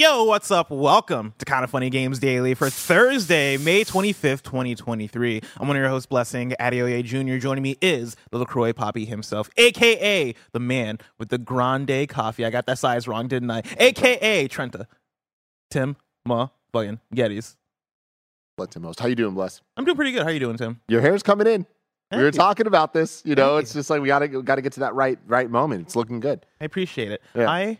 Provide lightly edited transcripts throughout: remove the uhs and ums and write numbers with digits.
Yo, what's up? Welcome to Kinda Funny Games Daily for Thursday, May 25th, 2023. I'm one of your hosts, Blessing Adeoye Jr. Joining me is the LaCroix Poppy himself, a.k.a. the man with the grande coffee. I got that size wrong, didn't I? A.k.a. Trenta, Tim Ma, Brian Gettys. How you doing, Bless? I'm doing pretty good. How you doing, Tim? Your hair's coming in. Thank we were you. Talking about this. You know, Thank it's you. Just like we gotta get to that right moment. It's looking good. I appreciate it. Yeah.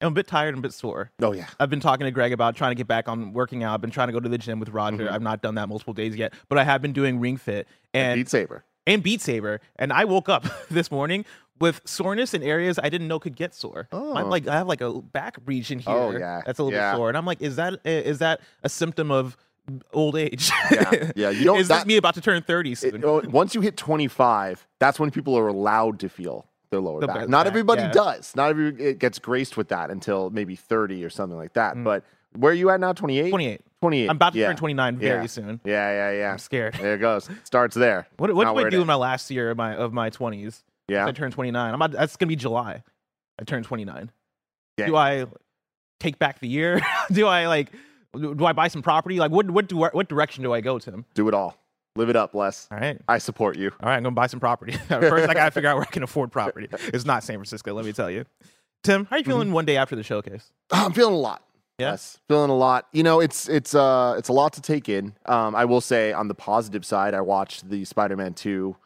I'm a bit tired and a bit sore. Oh, yeah. I've been talking to Greg about trying to get back on working out. I've been trying to go to the gym with Roger. Mm-hmm. I've not done that multiple days yet, but I have been doing Ring Fit and Beat Saber. And I woke up this morning with soreness in areas I didn't know could get sore. Oh. I have like a back region here that's a little bit sore. And I'm like, is that a symptom of old age? You don't. Is this me about to turn 30 soon? Once you hit 25, that's when people are allowed to feel their lower back. Not everybody does. Not everybody it gets graced with that until maybe 30 or something like that. Mm. But where are you at now? 28? 28. I'm about to turn 29 very soon. Yeah. I'm scared. There it goes. Starts there. What did I do in my last year of my 20s? Yeah. I turned 29. That's going to be July. I turned 29. Yeah. Do I take back the year? Do I buy some property? Like what direction do I go, Tim? Do it all. Live it up, Les. All right. I support you. All right. I'm going to buy some property. First, I got to figure out where I can afford property. It's not San Francisco, let me tell you. Tim, how are you feeling one day after the showcase? I'm feeling a lot. Yes. Feeling a lot. You know, it's a lot to take in. I will say on the positive side, I watched the Spider-Man 2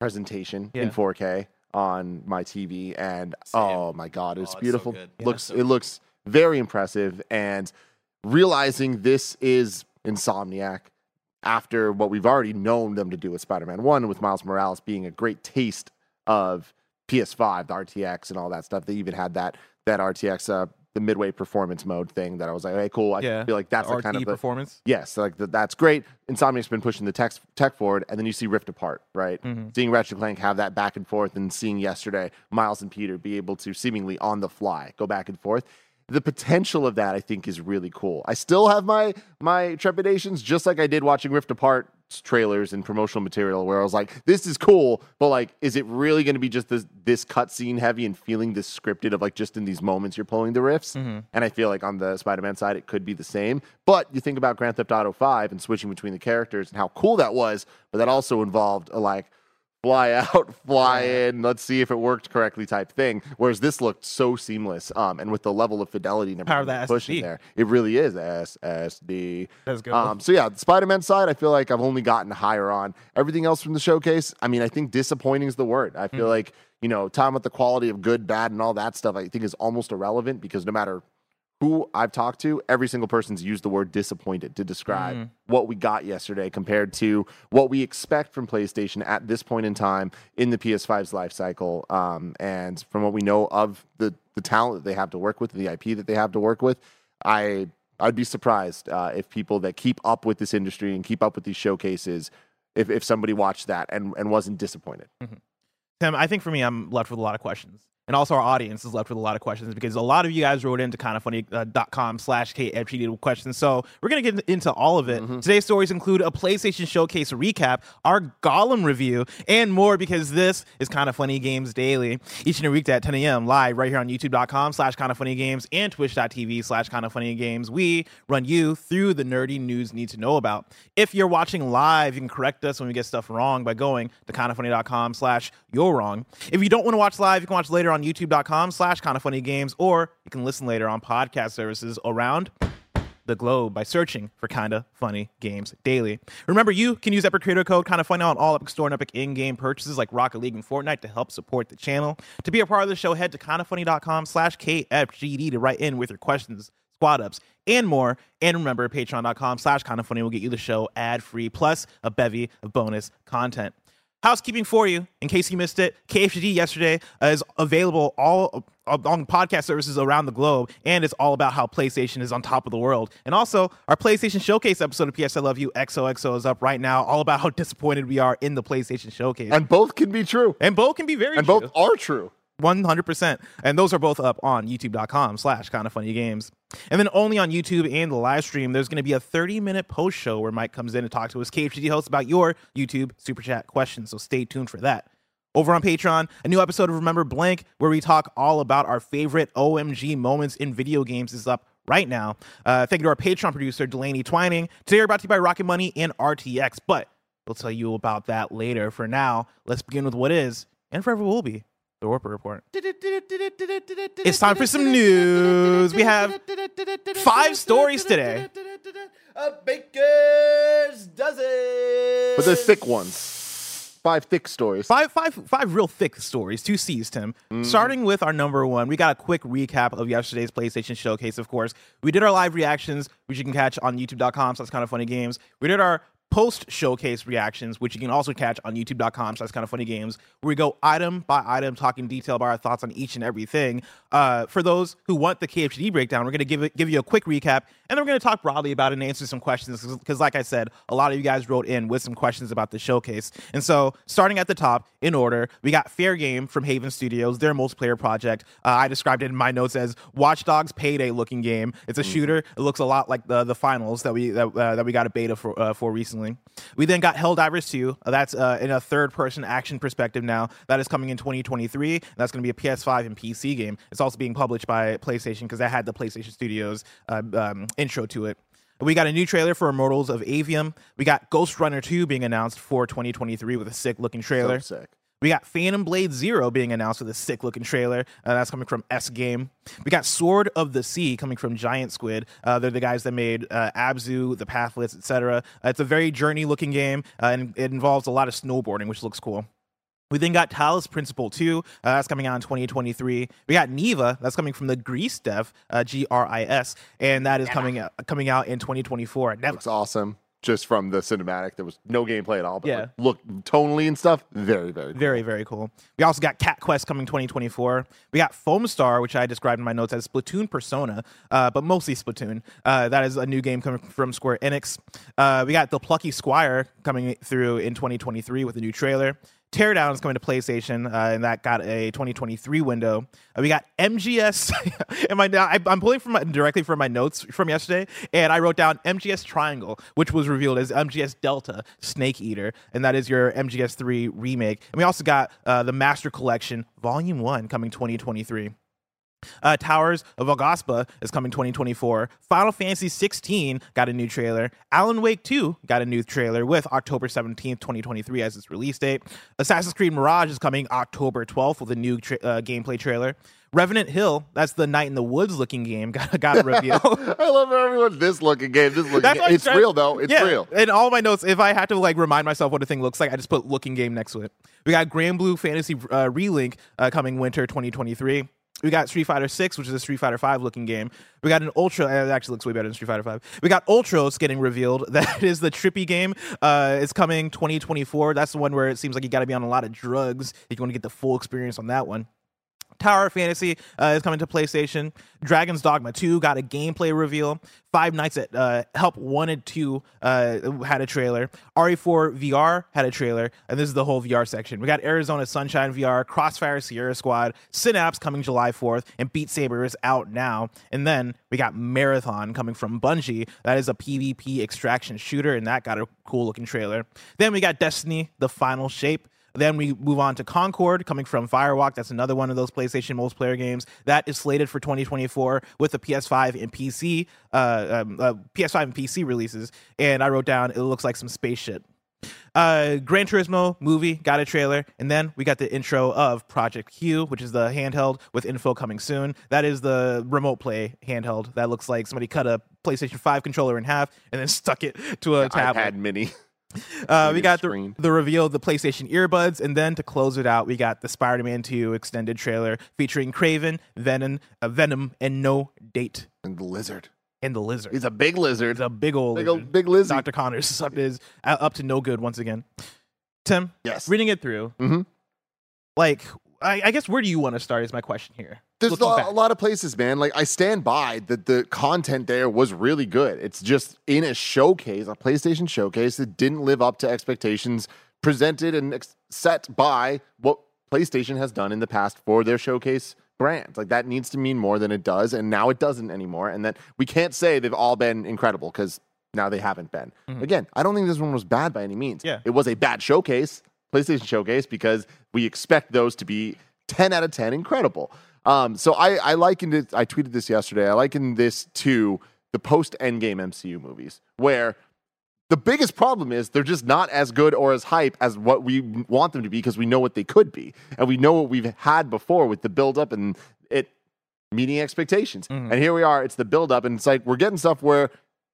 presentation in 4K on my TV. And oh, my God, it's beautiful. So it looks very impressive. And realizing this is Insomniac, after what we've already known them to do with Spider-Man 1, with Miles Morales being a great taste of PS5, the RTX and all that stuff. They even had that RTX, the midway performance mode thing that I was like, hey, cool. I feel like that's the kind of performance. Yes, like that's great. Insomniac's been pushing the tech forward, and then you see Rift Apart, right? Mm-hmm. Seeing Ratchet & Clank have that back and forth, and seeing yesterday Miles and Peter be able to seemingly on the fly go back and forth. The potential of that, I think, is really cool. I still have my trepidations, just like I did watching Rift Apart trailers and promotional material, where I was like, this is cool, but like, is it really going to be just this cutscene heavy and feeling this scripted of like just in these moments you're pulling the riffs? Mm-hmm. And I feel like on the Spider-Man side, it could be the same. But you think about Grand Theft Auto 5 and switching between the characters and how cool that was, but that also involved a like, fly out, fly in, let's see if it worked correctly type thing. Whereas this looked so seamless. And with the level of fidelity and power that pushing there, it really is SSD. That's good. So yeah, the Spider-Man side, I feel like I've only gotten higher on. Everything else from the showcase, I mean, I think disappointing is the word. I feel like, you know, talking about the quality of good, bad, and all that stuff, I think is almost irrelevant because no matter who I've talked to, every single person's used the word disappointed to describe what we got yesterday compared to what we expect from PlayStation at this point in time in the PS5's life cycle. And from what we know of the talent that they have to work with, the IP that they have to work with, I'd be surprised if people that keep up with this industry and keep up with these showcases, if somebody watched that and wasn't disappointed. Mm-hmm. Tim, I think for me, I'm left with a lot of questions. And also our audience is left with a lot of questions because a lot of you guys wrote into kindafunny.com/KFGD with questions. So we're going to get into all of it. Mm-hmm. Today's stories include a PlayStation Showcase recap, our Gollum review, and more because this is Kinda Funny Games Daily. Each and every weekday at 10 a.m. live right here on youtube.com/KindaFunnyGames and twitch.tv/KindaFunnyGames. We run you through the nerdy news you need to know about. If you're watching live, you can correct us when we get stuff wrong by going to kindafunny.com/you'rewrong. If you don't want to watch live, you can watch later on youtube.com/KindaFunnyGames, or you can listen later on podcast services around the globe by searching for Kinda Funny Games Daily. Remember, you can use Epic Creator Code Kinda Funny on all Epic Store and Epic in-game purchases like Rocket League and Fortnite to help support the channel. To be a part of the show, head to kindafunny.com/KFGD to write in with your questions, squad ups, and more. And remember, patreon.com/KindaFunny will get you the show ad-free plus a bevy of bonus content. Housekeeping for you, in case you missed it, KFGD yesterday is available all on podcast services around the globe, and it's all about how PlayStation is on top of the world. And also, our PlayStation Showcase episode of PS I Love You XOXO is up right now, all about how disappointed we are in the PlayStation Showcase. And both can be true. And both can be very and true. And both are true. 100%. And those are both up on youtube.com/kindafunnygames. And then only on YouTube and the live stream, there's going to be a 30-minute post show where Mike comes in and talks to his KHD host about your YouTube Super Chat questions. So stay tuned for that. Over on Patreon, a new episode of Remember Blank, where we talk all about our favorite OMG moments in video games, is up right now. Thank you to our Patreon producer, Delaney Twining. Today we're brought to you by Rocket Money and RTX, but we'll tell you about that later. For now, let's begin with what is and forever will be the Warper Report. It's time for some news. We have 5 stories today. A baker's dozen. But they're thick ones. 5 thick stories. Five real thick stories. 2 C's, Tim. Mm-hmm. Starting with our number 1, we got a quick recap of yesterday's PlayStation Showcase, of course. We did our live reactions, which you can catch on youtube.com, so that's Kinda Funny Games. We did our post-showcase reactions, which you can also catch on youtube.com, so that's Kinda Funny Games, where we go item by item, talking detail about our thoughts on each and everything. For those who want the KFGD breakdown, we're going to give you a quick recap, and then we're going to talk broadly about it and answer some questions, because like I said, a lot of you guys wrote in with some questions about the showcase. And so, starting at the top, in order, we got Fair Game from Haven Studios, their multiplayer project. I described it in my notes as Watchdogs Payday-looking game. It's a shooter. It looks a lot like the Finals that we got a beta for recently. We then got Helldivers 2. That's in a third-person action perspective now. That is coming in 2023. That's going to be a PS5 and PC game. It's also being published by PlayStation because that had the PlayStation Studios intro to it. We got a new trailer for Immortals of Avium. We got Ghost Runner 2 being announced for 2023 with a sick-looking trailer. So sick. We got Phantom Blade Zero being announced with a sick-looking trailer. That's coming from S-Game. We got Sword of the Sea coming from Giant Squid. They're the guys that made Abzu, The Pathless, etc. It's a very journey-looking game, and it involves a lot of snowboarding, which looks cool. We then got Talos Principle 2. That's coming out in 2023. We got Neva. That's coming from the Greece dev, G-R-I-S, and that is coming out in 2024. That's awesome. Just from the cinematic, there was no gameplay at all, but like, look, tonally and stuff, very, very cool. Very, very cool. We also got Cat Quest coming 2024. We got Foamstar, which I described in my notes as Splatoon Persona, but mostly Splatoon. That is a new game coming from Square Enix. We got The Plucky Squire coming through in 2023 with a new trailer. Teardown is coming to PlayStation, and that got a 2023 window. We got MGS. I'm pulling directly from my notes from yesterday, and I wrote down MGS Triangle, which was revealed as MGS Delta, Snake Eater, and that is your MGS 3 remake. And we also got the Master Collection, Volume 1, coming 2023. Towers of Agaspa is coming 2024. Final Fantasy 16 got a new trailer. Alan Wake 2 got a new trailer with October 17th, 2023 as its release date. Assassin's Creed Mirage is coming October 12th with a new gameplay trailer. Revenant Hill, that's the Night in the Woods looking game, got a reveal. I love everyone, this looking game, this looking game. It's real, though. It's real. In all my notes, if I had to like remind myself what a thing looks like, I just put looking game next to it. We got Grand Blue Fantasy Relink coming winter 2023. We got Street Fighter 6, which is a Street Fighter 5 looking game. We got an Ultra. It actually looks way better than Street Fighter 5. We got Ultros getting revealed. That is the trippy game. It's coming 2024. That's the one where it seems like you got to be on a lot of drugs if you want to get the full experience on that one. Tower of Fantasy is coming to PlayStation. Dragon's Dogma 2 got a gameplay reveal. Five Nights at Help 1 and 2 had a trailer. RE4 VR had a trailer. And this is the whole VR section. We got Arizona Sunshine VR, Crossfire Sierra Squad, Synapse coming July 4th, and Beat Saber is out now. And then we got Marathon coming from Bungie. That is a PvP extraction shooter, and that got a cool-looking trailer. Then we got Destiny, The Final Shape. Then we move on to Concord, coming from Firewalk. That's another one of those PlayStation multiplayer games. That is slated for 2024 with the PS5 and PC releases. And I wrote down, it looks like some space shit. Gran Turismo movie got a trailer, and then we got the intro of Project Q, which is the handheld with info coming soon. That is the remote play handheld that looks like somebody cut a PlayStation 5 controller in half and then stuck it to a tablet. iPad Mini. We got the reveal of the PlayStation earbuds, and then to close it out, we got the Spider-Man 2 extended trailer featuring Kraven, Venom, and No Date. And the lizard. He's a big lizard. He's a big old lizard. Dr. Connors up to no good once again. Tim, yes, reading it through, like, I guess where do you want to start is my question here. There's a lot of places, man. Like, I stand by that the content there was really good. It's just in a showcase, a PlayStation showcase, that didn't live up to expectations presented and set by what PlayStation has done in the past for their showcase brands. Like, that needs to mean more than it does, and now it doesn't anymore. And that we can't say they've all been incredible, because now they haven't been. Again, I don't think this one was bad by any means. Yeah. It was a bad showcase, PlayStation showcase, because we expect those to be 10 out of 10 incredible. So I likened it, I tweeted this yesterday, I likened this to the post-Endgame MCU movies, where the biggest problem is they're just not as good or as hype as what we want them to be, because we know what they could be. And we know what we've had before with the build-up and it meeting expectations. And here we are, it's the build-up, and it's like we're getting stuff where,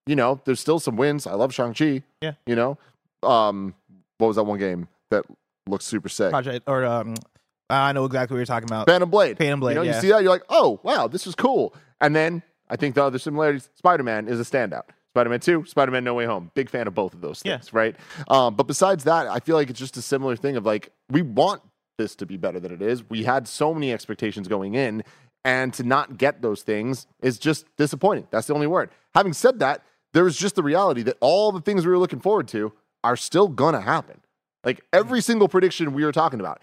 you know, there's still some wins. I love Shang-Chi. Yeah. You know? What was that one game that looks super sick? Project, or I know exactly what you're talking about. Phantom Blade. You know, you see that, you're like, oh, wow, this is cool. And then I think the other similarities, Spider-Man is a standout. Spider-Man 2, Spider-Man No Way Home. Big fan of both of those things, right? But besides that, I feel like it's just a similar thing of like, we want this to be better than it is. We had so many expectations going in, and to not get those things is just disappointing. That's the only word. Having said that, there is just the reality that all the things we were looking forward to are still going to happen. Like, every single prediction we were talking about,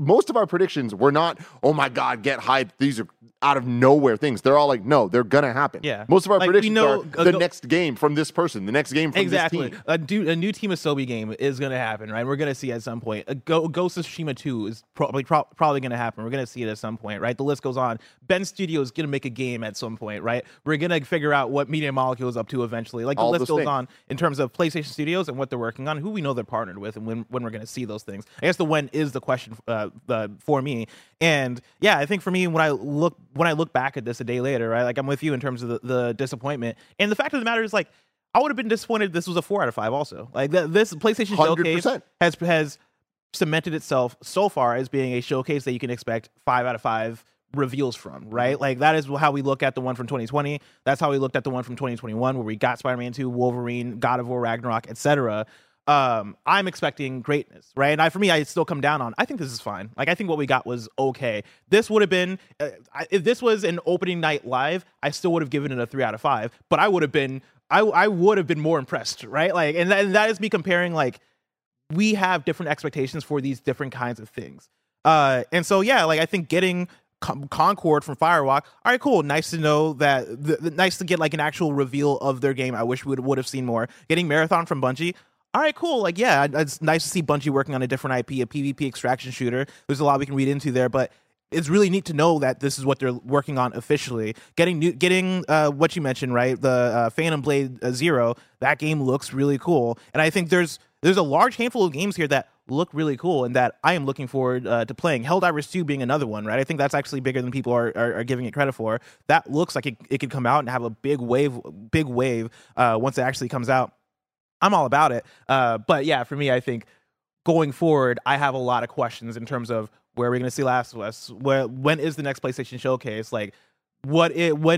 most of our predictions were not, oh my God, get hyped, these are out of nowhere things. They're all like, no, they're going to happen. Yeah. Most of our predictions are the next game from this person, the next game from this team. A new Team Asobi game is going to happen, right? We're going to see at some point. Ghost of Tsushima 2 is probably going to happen. We're going to see it at some point, right? The list goes on. Ben Studio is going to make a game at some point, right? We're going to figure out what Media Molecule is up to eventually. Like, the list goes on in terms of PlayStation Studios and what they're working on, who we know they're partnered with, and when we're going to see those things. I guess the when is the question for me. And yeah, I think for me, when I look back at this a day later, right, like, I'm with you in terms of the disappointment. And the fact of the matter is, like, I would have been disappointed if this was a 4 out of 5 also. Like, this PlayStation 100%. Showcase has cemented itself so far as being a showcase that you can expect 5 out of 5 reveals from, right? Like, that is how we look at the one from 2020. That's how we looked at the one from 2021, where we got Spider-Man 2, Wolverine, God of War, Ragnarok, etc. I'm expecting greatness, right? And I still come down on, I think this is fine. Like, I think what we got was okay. This would have been, if this was an opening night live, I still would have given it a 3 out of 5, but I would have been more impressed, right? Like, and that is me comparing, like, we have different expectations for these different kinds of things. And so, yeah, like, I think getting Concord from Firewalk, all right, cool, nice to know that, nice to get, like, an actual reveal of their game. I wish we would have seen more. Getting Marathon from Bungie, all right, cool. Like, yeah, it's nice to see Bungie working on a different IP, a PvP extraction shooter. There's a lot we can read into there, but it's really neat to know that this is what they're working on officially. Getting what you mentioned, right? The Phantom Blade Zero, that game looks really cool. And I think there's a large handful of games here that look really cool and that I am looking forward to playing. Helldivers 2 being another one, right? I think that's actually bigger than people are giving it credit for. That looks like it could come out and have a big wave once it actually comes out. I'm all about it. But yeah, for me, I think going forward, I have a lot of questions in terms of where we're going to see Last of Us. When is the next PlayStation showcase? Like, when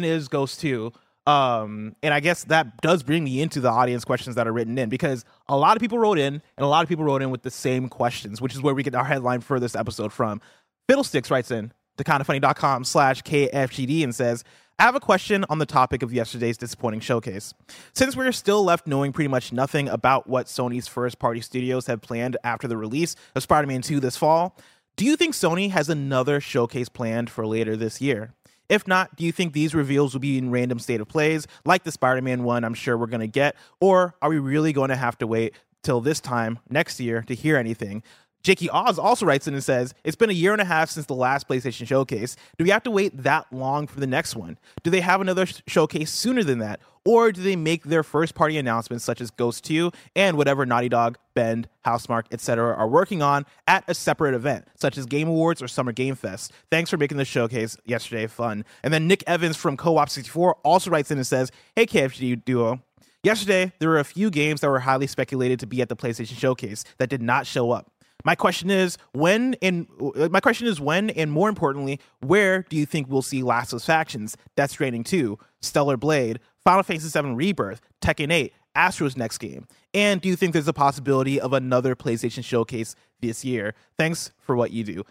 is Ghost 2? And I guess that does bring me into the audience questions that are written in, because a lot of people wrote in, and a lot of people wrote in with the same questions, which is where we get our headline for this episode from. Fiddlesticks writes in to kindafunny.com/KFGD and says, I have a question on the topic of yesterday's disappointing showcase. Since we're still left knowing pretty much nothing about what Sony's first-party studios have planned after the release of Spider-Man 2 this fall, do you think Sony has another showcase planned for later this year? If not, do you think these reveals will be in random state of plays, like the Spider-Man one I'm sure we're going to get, or are we really going to have to wait till this time next year to hear anything? Jakey Oz also writes in and says, it's been a year and a half since the last PlayStation showcase. Do we have to wait that long for the next one? Do they have another showcase sooner than that? Or do they make their first-party announcements such as Ghost 2 and whatever Naughty Dog, Bend, Housemarque, etc. are working on at a separate event, such as Game Awards or Summer Game Fest? Thanks for making the showcase yesterday fun. And then Nick Evans from Co-op64 also writes in and says, hey, KFG Duo. Yesterday, there were a few games that were highly speculated to be at the PlayStation showcase that did not show up. My question is when, and more importantly, where do you think we'll see Last of Us Factions, Death Stranding 2, Stellar Blade, Final Fantasy 7 Rebirth, Tekken 8, Astro's next game? And do you think there's a possibility of another PlayStation showcase this year? Thanks for what you do.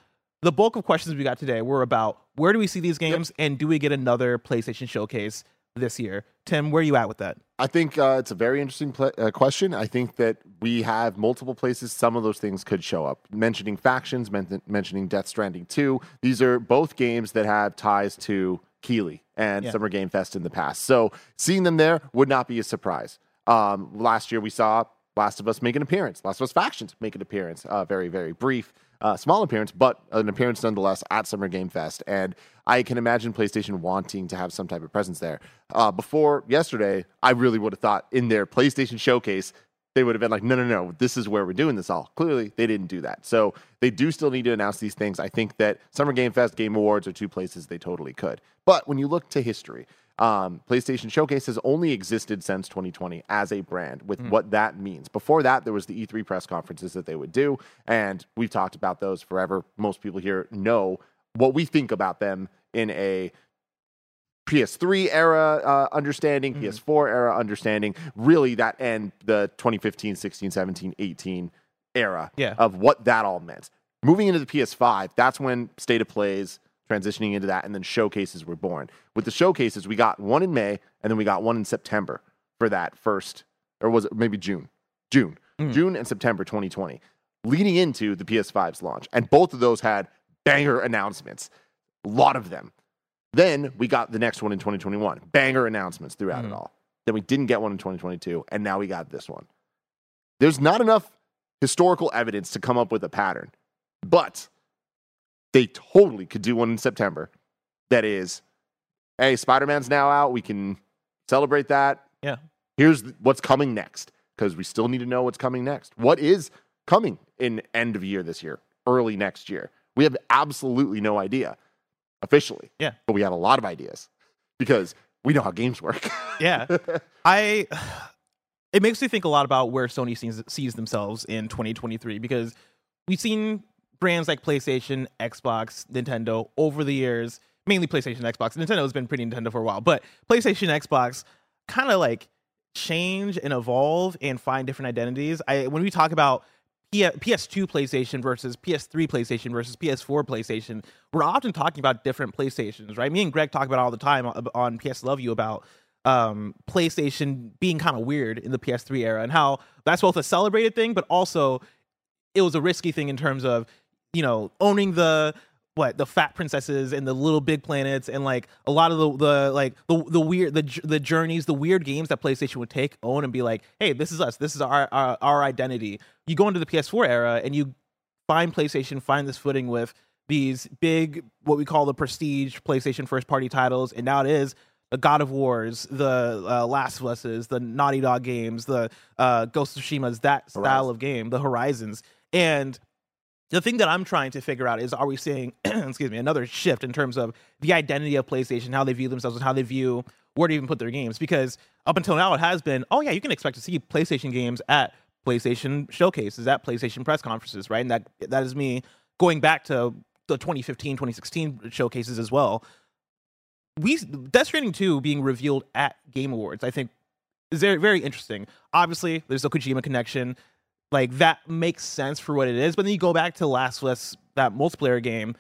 The bulk of questions we got today were about where do we see these games and do we get another PlayStation showcase this year? Tim, where are you at with that? I think it's a very interesting question. I think that we have multiple places some of those things could show up. Mentioning Factions, mentioning Death Stranding 2. These are both games that have ties to Keighley and Summer Game Fest in the past. So seeing them there would not be a surprise. Last year we saw Last of Us make an appearance. Last of Us Factions make an appearance. Very, very brief. Small appearance, but an appearance nonetheless at Summer Game Fest. And I can imagine PlayStation wanting to have some type of presence there. Before yesterday, I really would have thought in their PlayStation showcase, they would have been like, no, this is where we're doing this all. Clearly, they didn't do that. So they do still need to announce these things. I think that Summer Game Fest, Game Awards are two places they totally could. But when you look to history, PlayStation Showcase has only existed since 2020 as a brand with what that means. Before that, there was the E3 press conferences that they would do, and we've talked about those forever. Most people here know what we think about them in a PS3 era understanding, PS4 era understanding, really that end the 2015, 16, 17, 18 era of what that all meant. Moving into the PS5, that's when State of Plays, transitioning into that, and then showcases were born. With the showcases, we got one in May, and then we got one in September for that first, or was it maybe June? June and September 2020, leading into the PS5's launch. And both of those had banger announcements, a lot of them. Then we got the next one in 2021, banger announcements throughout it all. Then we didn't get one in 2022, and now we got this one. There's not enough historical evidence to come up with a pattern, but they totally could do one in September. That is, hey, Spider-Man's now out. We can celebrate that. Yeah. Here's what's coming next, because we still need to know what's coming next. What is coming in end of year this year, early next year? We have absolutely no idea officially. Yeah. But we have a lot of ideas because we know how games work. It makes me think a lot about where Sony sees themselves in 2023, because we've seen brands like PlayStation, Xbox, Nintendo over the years, mainly PlayStation, Xbox. Nintendo has been pretty Nintendo for a while, but PlayStation, Xbox kind of like change and evolve and find different identities. When we talk about PS2 PlayStation versus PS3 PlayStation versus PS4 PlayStation, we're often talking about different PlayStations, right? Me and Greg talk about it all the time on PS Love You about PlayStation being kind of weird in the PS3 era and how that's both a celebrated thing, but also it was a risky thing in terms of, you know, owning the fat princesses and the little big planets and like a lot of the weird journeys, the weird games that PlayStation would own and be like, hey, this is us, this is our identity. You go into the PS4 era and you find PlayStation, find this footing with these big, what we call the prestige PlayStation first party titles, and now it is the God of Wars, the Last of Uses, the Naughty Dog games, the Ghost of Tsushima's, that style of game, the Horizons. And the thing that I'm trying to figure out is, are we seeing another shift in terms of the identity of PlayStation, how they view themselves and how they view where to even put their games? Because up until now, it has been, you can expect to see PlayStation games at PlayStation showcases, at PlayStation press conferences, right? And that is me going back to the 2015, 2016 showcases as well. Death Stranding 2 being revealed at Game Awards, I think, is very, very interesting. Obviously, there's the Kojima connection. Like, that makes sense for what it is. But then you go back to Last of Us, that multiplayer game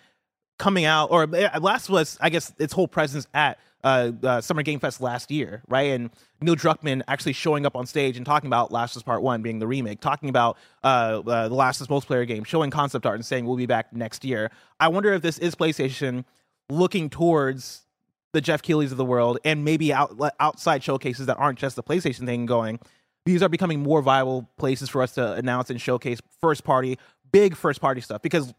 coming out, or Last of Us, I guess, its whole presence at Summer Game Fest last year, right? And Neil Druckmann actually showing up on stage and talking about Last of Us Part 1 being the remake, talking about the Last of Us multiplayer game, showing concept art and saying, we'll be back next year. I wonder if this is PlayStation looking towards the Jeff Keighley's of the world and maybe outside showcases that aren't just the PlayStation thing going. These are becoming more viable places for us to announce and showcase big first party stuff, because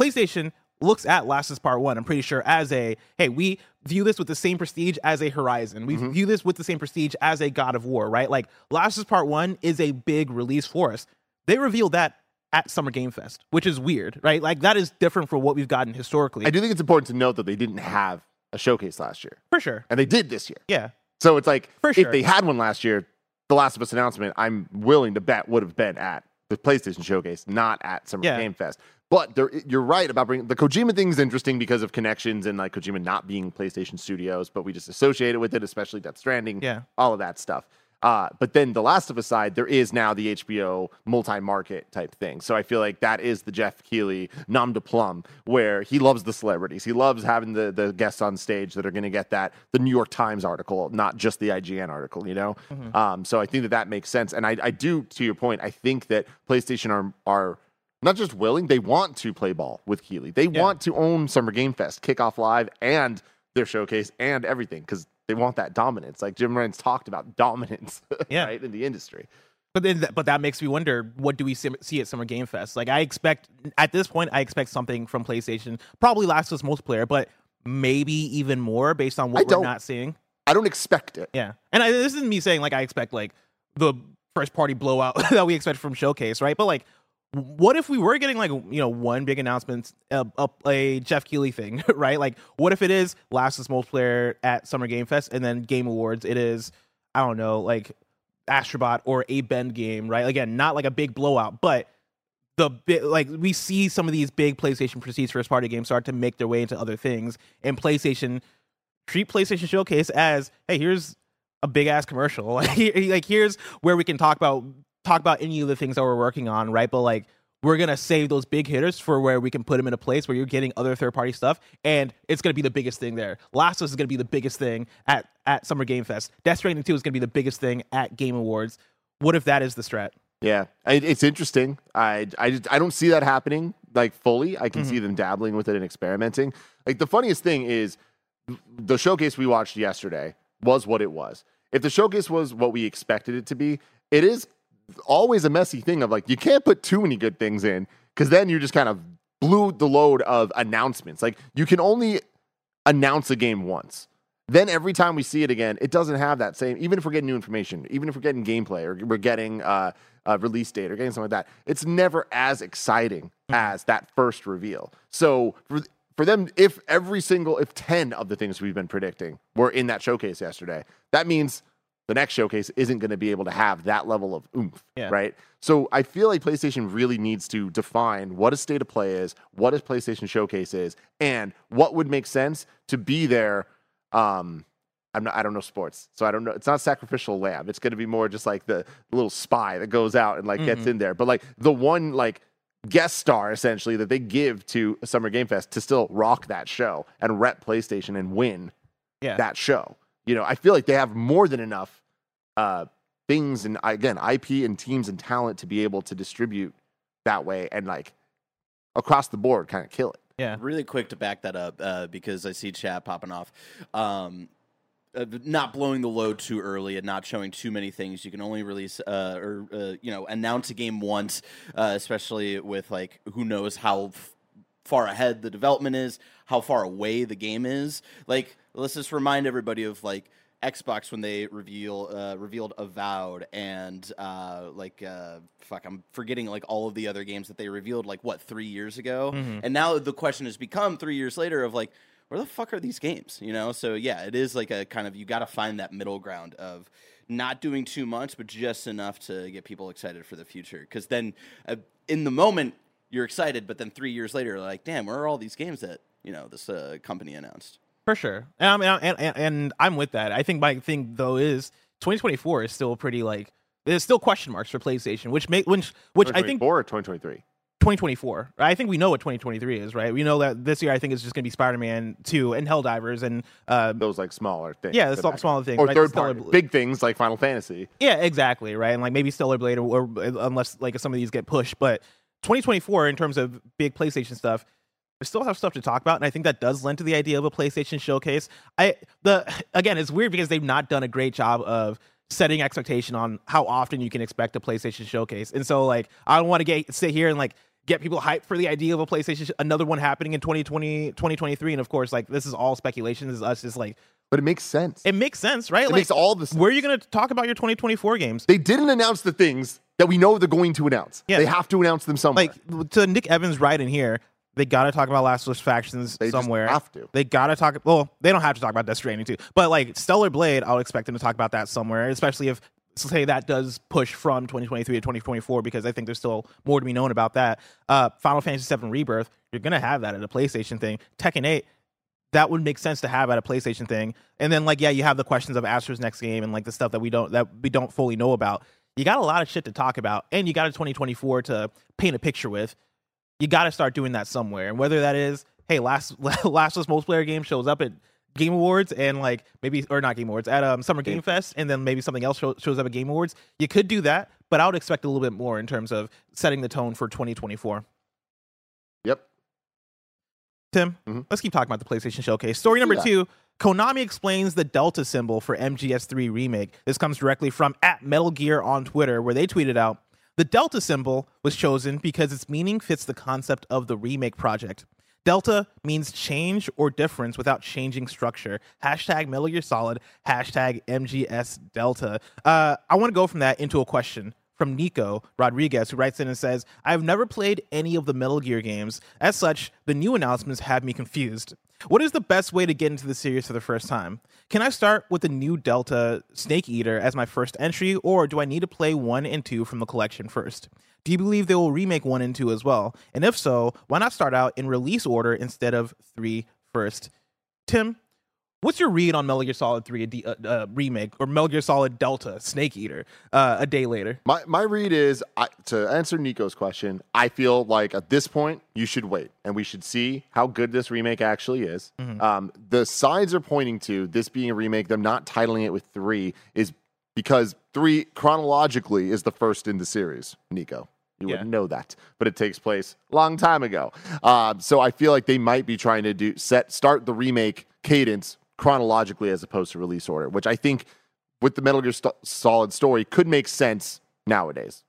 PlayStation looks at Last of Us Part 1, I'm pretty sure, as a, hey, we view this with the same prestige as a Horizon. We view this with the same prestige as a God of War, right? Like, Last of Us Part 1 is a big release for us. They revealed that at Summer Game Fest, which is weird, right? Like, that is different from what we've gotten historically. I do think it's important to note that they didn't have a showcase last year. For sure. And they did this year. Yeah. So it's like, if they had one last year, the Last of Us announcement, I'm willing to bet, would have been at the PlayStation Showcase, not at Summer Game Fest. But you're right about bringing the Kojima thing is interesting because of connections and like Kojima not being PlayStation Studios, but we just associate it with it, especially Death Stranding, all of that stuff. But then the Last of Us side, there is now the HBO multi-market type thing. So I feel like that is the Jeff Keighley nom de plume, where he loves the celebrities. He loves having the guests on stage that are going to get that, the New York Times article, not just the IGN article, you know? Mm-hmm. So I think that that makes sense. And I do, to your point, I think that PlayStation are not just willing, they want to play ball with Keighley. They want to own Summer Game Fest, Kickoff Live, and their showcase, and everything, because they want that dominance. Like Jim Renn's talked about dominance, right, in the industry. But then, but that makes me wonder, what do we see at Summer Game Fest? Like, I expect, at this point, I expect something from PlayStation, probably Last of Us multiplayer, but maybe even more based on what we're not seeing. I don't expect it. Yeah. And this isn't me saying, like, I expect, like, the first-party blowout that we expect from Showcase, right? But, like, what if we were getting, like, you know, one big announcement, a Jeff Keighley thing, right? Like, what if it is Last of Us multiplayer at Summer Game Fest, and then Game Awards, it is, I don't know, like, Astrobot or a Bend game, right? Again, not like a big blowout, but we see some of these big PlayStation prestige first party games start to make their way into other things, and PlayStation treat PlayStation Showcase as, hey, here's a big ass commercial, like here's where we can talk about any of the things that we're working on, right? But like, we're going to save those big hitters for where we can put them in a place where you're getting other third-party stuff, and it's going to be the biggest thing there. Last of Us is going to be the biggest thing at Summer Game Fest. Death Stranding 2 is going to be the biggest thing at Game Awards. What if that is the strat? Yeah, it's interesting. I don't see that happening, like, fully. I can see them dabbling with it and experimenting. Like, the funniest thing is the showcase we watched yesterday was what it was. If the showcase was what we expected it to be, it is always a messy thing of, like, you can't put too many good things in, because then you just kind of blew the load of announcements. Like, you can only announce a game once. Then every time we see it again, it doesn't have that same, even if we're getting new information, even if we're getting gameplay, or we're getting a release date, or getting something like that, it's never as exciting as that first reveal. So for them, if 10 of the things we've been predicting were in that showcase yesterday, that means the next showcase isn't going to be able to have that level of oomph, right? So I feel like PlayStation really needs to define what a state of play is, what a PlayStation showcase is, and what would make sense to be there. I don't know sports, so I don't know. It's not sacrificial lamb. It's going to be more just like the little spy that goes out and, like, gets in there. But, like, the one, like, guest star, essentially, that they give to Summer Game Fest to still rock that show and rep PlayStation and win that show. You know, I feel like they have more than enough things and, again, IP and teams and talent to be able to distribute that way and, like, across the board kind of kill it. Yeah. Really quick to back that up because I see chat popping off. Not blowing the load too early and not showing too many things. You can only release or announce a game once, especially with, like, who knows how far ahead the development is, how far away the game is. Like, let's just remind everybody of, like, Xbox when they revealed Avowed and I'm forgetting, like, all of the other games that they revealed, like, what, 3 years ago? And now the question has become 3 years later of, like, where the fuck are these games? You know? So yeah, it is like a kind of, you got to find that middle ground of not doing too much, but just enough to get people excited for the future. 'Cause then in the moment you're excited, but then 3 years later, like, damn, where are all these games that, you know, this company announced? For sure. And I'm with that. I think my thing, though, is 2024 is still pretty, like, there's still question marks for PlayStation, which I think... 2024 or 2023? 2024. I think we know what 2023 is, right? We know that this year, I think, it's just going to be Spider-Man 2 and Helldivers and... those, like, smaller things. Yeah, the smaller things. Or like third-party big things like Final Fantasy. Yeah, exactly, right? And, like, maybe Stellar Blade, or unless, like, some of these get pushed. But 2024, in terms of big PlayStation stuff... we still have stuff to talk about, and I think that does lend to the idea of a PlayStation showcase. Again, it's weird because they've not done a great job of setting expectation on how often you can expect a PlayStation showcase, and so, like, I don't want to sit here and, like, get people hyped for the idea of a PlayStation another one happening in 2023, and of course, like, this is all speculation. This is us just, like, but it makes sense. It makes sense, right? It makes all the sense. Where are you going to talk about your 2024 games? They didn't announce the things that we know they're going to announce. Yeah. They have to announce them somewhere. Like, to Nick Evans right in here. They got to talk about Last of Us Factions somewhere. They have to. They got to talk... Well, they don't have to talk about Death Stranding, too. But, like, Stellar Blade, I'll expect them to talk about that somewhere, especially if, say, that does push from 2023 to 2024, because I think there's still more to be known about that. Final Fantasy VII Rebirth, you're going to have that at a PlayStation thing. Tekken 8, that would make sense to have at a PlayStation thing. And then, like, yeah, you have the questions of Astra's next game and like the stuff that we don't fully know about. You got a lot of shit to talk about, and you got a 2024 to paint a picture with. You got to start doing that somewhere, and whether that is, hey, last of Us multiplayer game shows up at Game Awards and like maybe, or not Game Awards, at Summer Game Fest, and then maybe something else shows up at Game Awards. You could do that, but I would expect a little bit more in terms of setting the tone for 2024. Yep. Tim, let's keep talking about the PlayStation Showcase. Story number two, Konami explains the Delta symbol for MGS3 Remake. This comes directly from @Metal Gear on Twitter, where they tweeted out, the Delta symbol was chosen because its meaning fits the concept of the remake project. Delta means change or difference without changing structure. Hashtag Metal Gear Solid, hashtag MGS Delta. I want to go from that into a question from Nico Rodriguez, who writes in and says, I've never played any of the Metal Gear games. As such, the new announcements have me confused. What is the best way to get into the series for the first time? Can I start with the new Delta Snake Eater as my first entry, or do I need to play 1 and 2 from the collection first? Do you believe they will remake 1 and 2 as well? And if so, why not start out in release order instead of 3 first? Tim, what's your read on Metal Gear Solid 3 Remake, or Metal Gear Solid Delta Snake Eater a day later? My read is, to answer Nico's question, I feel like at this point, you should wait. And we should see how good this remake actually is. Mm-hmm. The sides are pointing to this being a remake. Them not titling it with 3 is because 3 chronologically is the first in the series, Nico. You wouldn't know that, but it takes place a long time ago. So I feel like they might be trying to start the remake cadence chronologically as opposed to release order, which I think with the Metal Gear Solid story could make sense nowadays,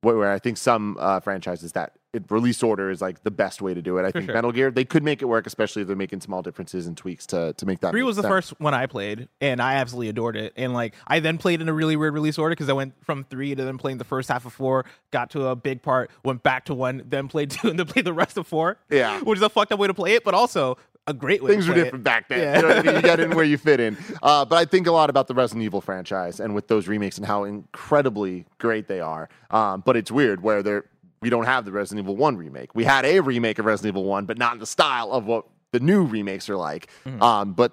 where I think some franchises that release order is like the best way to do it. I think sure. Metal Gear, they could make it work, especially if they're making small differences and tweaks to make that. 3 was the first one I played, and I absolutely adored it. And like, I then played in a really weird release order because I went from 3 to then playing the first half of 4, got to a big part, went back to 1, then played 2, and then played the rest of 4. Yeah, which is a fucked up way to play it, but also a great way. Things were different back then. Yeah. You know what I mean? You got in where you fit in. But I think a lot about the Resident Evil franchise and with those remakes and how incredibly great they are. But it's weird where we don't have the Resident Evil 1 remake. We had a remake of Resident Evil 1, but not in the style of what the new remakes are like. Mm-hmm. But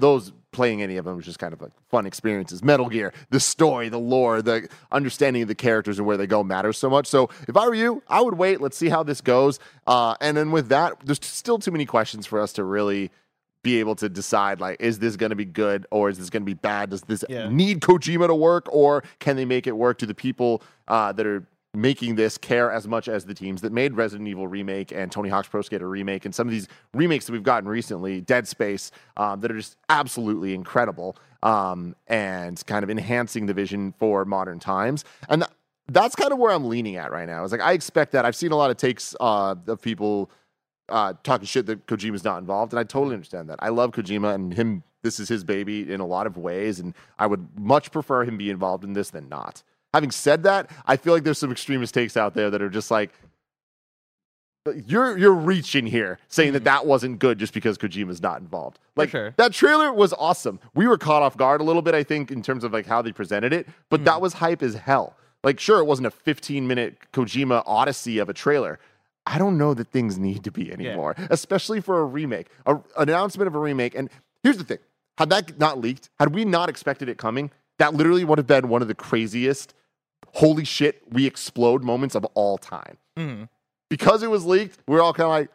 those playing any of them was just kind of like fun experiences. Metal Gear, the story, the lore, the understanding of the characters and where they go matters so much. So if I were you, I would wait. Let's see how this goes. And then with that, there's still too many questions for us to really be able to decide, like, is this going to be good or is this going to be bad? Does this need Kojima to work, or can they make it work? Do the people that are making this care as much as the teams that made Resident Evil Remake and Tony Hawk's Pro Skater Remake and some of these remakes that we've gotten recently, Dead Space, that are just absolutely incredible, and kind of enhancing the vision for modern times. And that's kind of where I'm leaning at right now. It's like, I expect that. I've seen a lot of takes of people talking shit that Kojima's not involved, and I totally understand that. I love Kojima and him. This is his baby in a lot of ways, and I would much prefer him be involved in this than not. Having said that, I feel like there's some extremist takes out there that are just like, you're reaching here, saying that wasn't good just because Kojima's not involved. Like, that trailer was awesome. We were caught off guard a little bit, I think, in terms of like how they presented it, but that was hype as hell. Like, sure, it wasn't a 15-minute Kojima odyssey of a trailer. I don't know that things need to be anymore, especially for a remake, an announcement of a remake. And here's the thing. Had that not leaked, had we not expected it coming, that literally would have been one of the craziest holy shit, we explode moments of all time. Because it was leaked, we were all kind of like,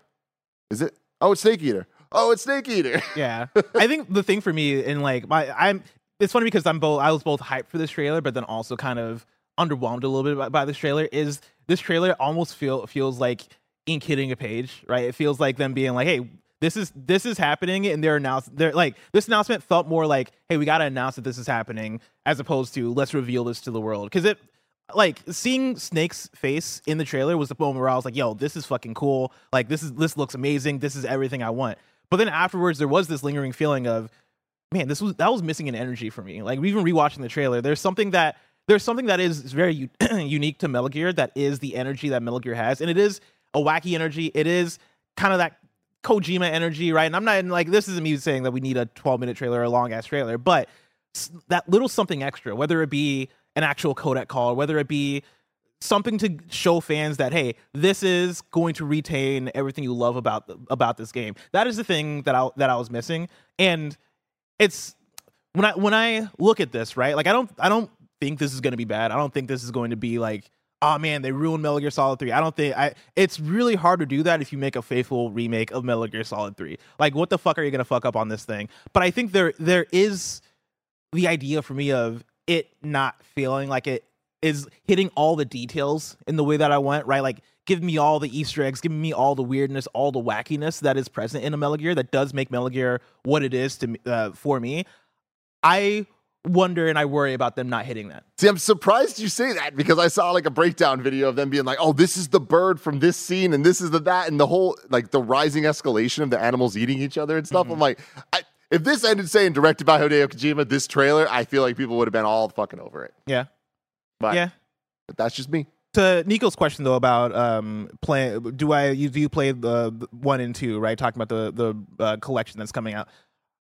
is it? Oh, it's Snake Eater. Oh, it's Snake Eater. Yeah. I think the thing for me, and like, it's funny because I was both hyped for this trailer, but then also kind of underwhelmed a little bit by this trailer, is this trailer almost feels like ink hitting a page, right? It feels like them being like, hey, This is happening, and this announcement felt more like, hey, we gotta announce that this is happening, as opposed to let's reveal this to the world. Because it, like, seeing Snake's face in the trailer was the moment where I was like, yo, this is fucking cool. Like, this looks amazing. This is everything I want. But then afterwards, there was this lingering feeling of, man, that was missing in energy for me. Like, even rewatching the trailer, there's something that is very unique to Metal Gear. That is the energy that Metal Gear has, and it is a wacky energy. It is kind of that Kojima energy, right? And I'm not like, this isn't me saying that we need a 12-minute trailer or a long-ass trailer, but that little something extra, whether it be an actual codec call, whether it be something to show fans that, hey, this is going to retain everything you love about this game. That is the thing that I was missing. And it's when I look at this, right? Like, I don't think this is going to be bad. I don't think this is going to be like, oh man, they ruined Metal Gear Solid 3. It's really hard to do that if you make a faithful remake of Metal Gear Solid 3. Like, what the fuck are you going to fuck up on this thing? But I think there is the idea for me of it not feeling like it is hitting all the details in the way that I want, right? Like, give me all the Easter eggs, give me all the weirdness, all the wackiness that is present in a Metal Gear that does make Metal Gear what it is to for me. I wonder and I worry about them not hitting that. See, I'm surprised you say that, because I saw like a breakdown video of them being like, oh, this is the bird from this scene and this is the that, and the whole like the rising escalation of the animals eating each other and stuff. Mm-hmm. I'm like, if this ended saying directed by Hideo Kojima, this trailer, I feel like people would have been all fucking over it. Yeah. But, yeah, but that's just me. To Nico's question though about play, do you play the 1 and 2, right? Talking about the collection that's coming out,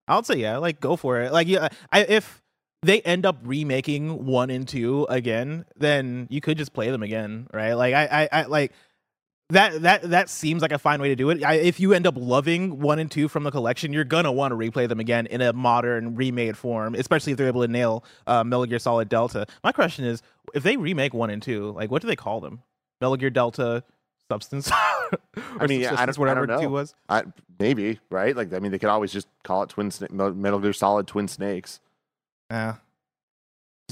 I'll say yeah, like go for it. Like yeah, if they end up remaking 1 and 2 again, then you could just play them again, right? Like I like that seems like a fine way to do it. If you end up loving 1 and 2 from the collection, you're gonna want to replay them again in a modern remade form, especially if they're able to nail Metal Gear Solid Delta. My question is, if they remake 1 and 2, like what do they call them? Metal Gear Delta Substance? I mean, yeah, I don't know. 2 was. Maybe right? Like I mean, they could always just call it Metal Gear Solid Twin Snakes. Yeah,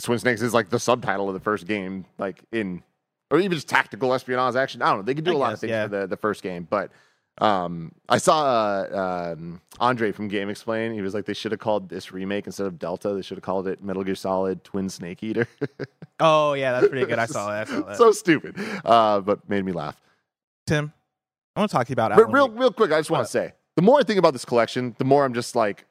Twin Snakes is like the subtitle of the first game, like in. Or even just tactical espionage action. I don't know. They could do a lot of things for the first game. But I saw Andre from Game Explain. He was like, they should have called this remake instead of Delta. They should have called it Metal Gear Solid Twin Snake Eater. Oh, yeah. That's pretty good. I saw that. So stupid. But made me laugh. Tim, I want to talk to you about Alan Wake. Real quick, I just want to say, the more I think about this collection, the more I'm just like,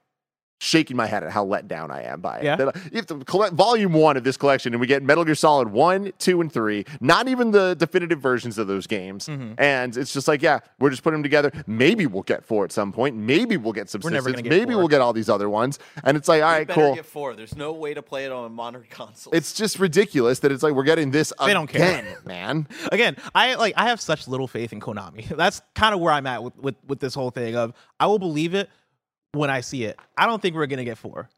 shaking my head at how let down I am by it. Yeah. If the volume 1 of this collection, and we get Metal Gear Solid 1, 2, and 3, not even the definitive versions of those games, mm-hmm. and it's just like, yeah, we're just putting them together. Maybe we'll get 4 at some point. Maybe we'll get Subsistence. Maybe we'll get all these other ones. And it's like, all right, cool. Get 4. There's no way to play it on a modern console. It's just ridiculous that it's like we're getting this. They don't care, man. Again, I have such little faith in Konami. That's kind of where I'm at with this whole thing of I will believe it when I see it. I don't think we're gonna get 4.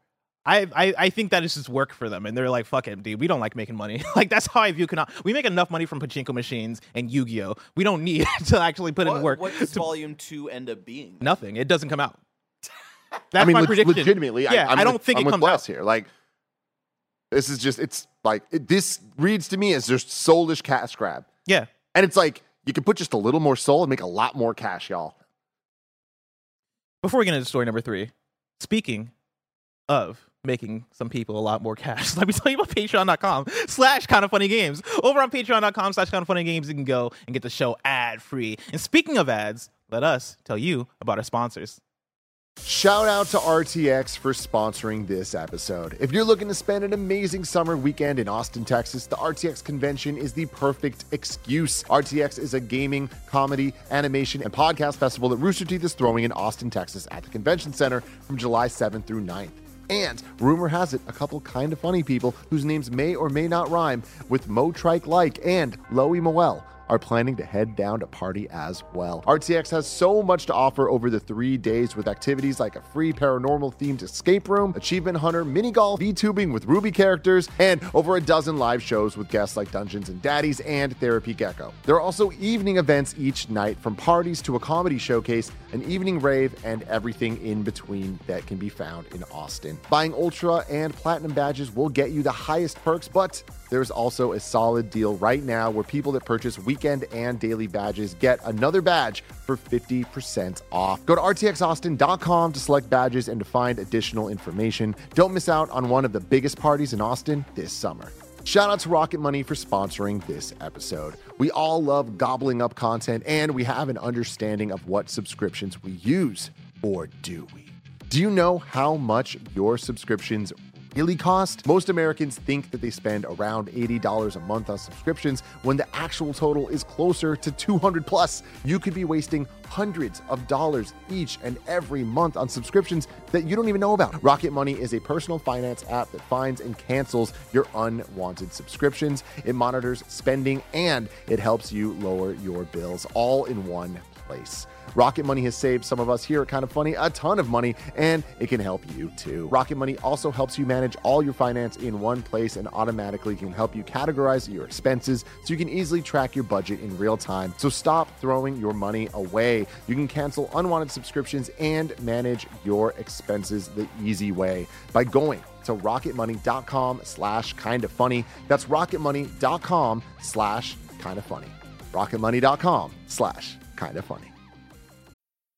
I think that is just work for them, and they're like, fuck it, dude, we don't like making money. Like that's how I view Konami. We make enough money from pachinko machines and Yu-Gi-Oh. We don't need to actually put in work. What does volume 2 end up being? Nothing. It doesn't come out. That's my prediction. Legitimately, yeah, I don't think it comes out here. Like this is just this reads to me as just soulish cash grab. Yeah, and it's like you can put just a little more soul and make a lot more cash, y'all. Before we get into story number 3, speaking of making some people a lot more cash, let me tell you about patreon.com/kindafunnygames. Over on patreon.com/kindafunnygames, you can go and get the show ad-free. And speaking of ads, let us tell you about our sponsors. Shout out to RTX for sponsoring this episode. If you're looking to spend an amazing summer weekend in Austin, Texas, the RTX convention is the perfect excuse. RTX is a gaming, comedy, animation, and podcast festival that Rooster Teeth is throwing in Austin, Texas at the convention center from July 7th through 9th. And rumor has it, a couple kind of funny people whose names may or may not rhyme with Mo Trike Like and Loey Moel are planning to head down to party as well. RTX has so much to offer over the 3 days, with activities like a free paranormal-themed escape room, achievement hunter, mini-golf, VTubing with Ruby characters, and over a dozen live shows with guests like Dungeons & Daddies and Therapy Gecko. There are also evening events each night, from parties to a comedy showcase, an evening rave, and everything in between that can be found in Austin. Buying Ultra and Platinum badges will get you the highest perks, but there's also a solid deal right now where people that purchase weekend and daily badges get another badge for 50% off. Go to rtxaustin.com to select badges and to find additional information. Don't miss out on one of the biggest parties in Austin this summer. Shout out to Rocket Money for sponsoring this episode. We all love gobbling up content, and we have an understanding of what subscriptions we use, or do we? Do you know how much your subscriptions yearly cost. Most Americans think that they spend around $80 a month on subscriptions when the actual total is closer to $200 plus. You could be wasting hundreds of dollars each and every month on subscriptions that you don't even know about. Rocket Money is a personal finance app that finds and cancels your unwanted subscriptions. It monitors spending and it helps you lower your bills all in one place. Rocket Money has saved some of us here at Kind of Funny a ton of money, and it can help you too. Rocket Money also helps you manage all your finance in one place and automatically can help you categorize your expenses so you can easily track your budget in real time. So stop throwing your money away. You can cancel unwanted subscriptions and manage your expenses the easy way by going to rocketmoney.com/kindafunny. That's rocketmoney.com/kindafunny. rocketmoney.com/kindafunny.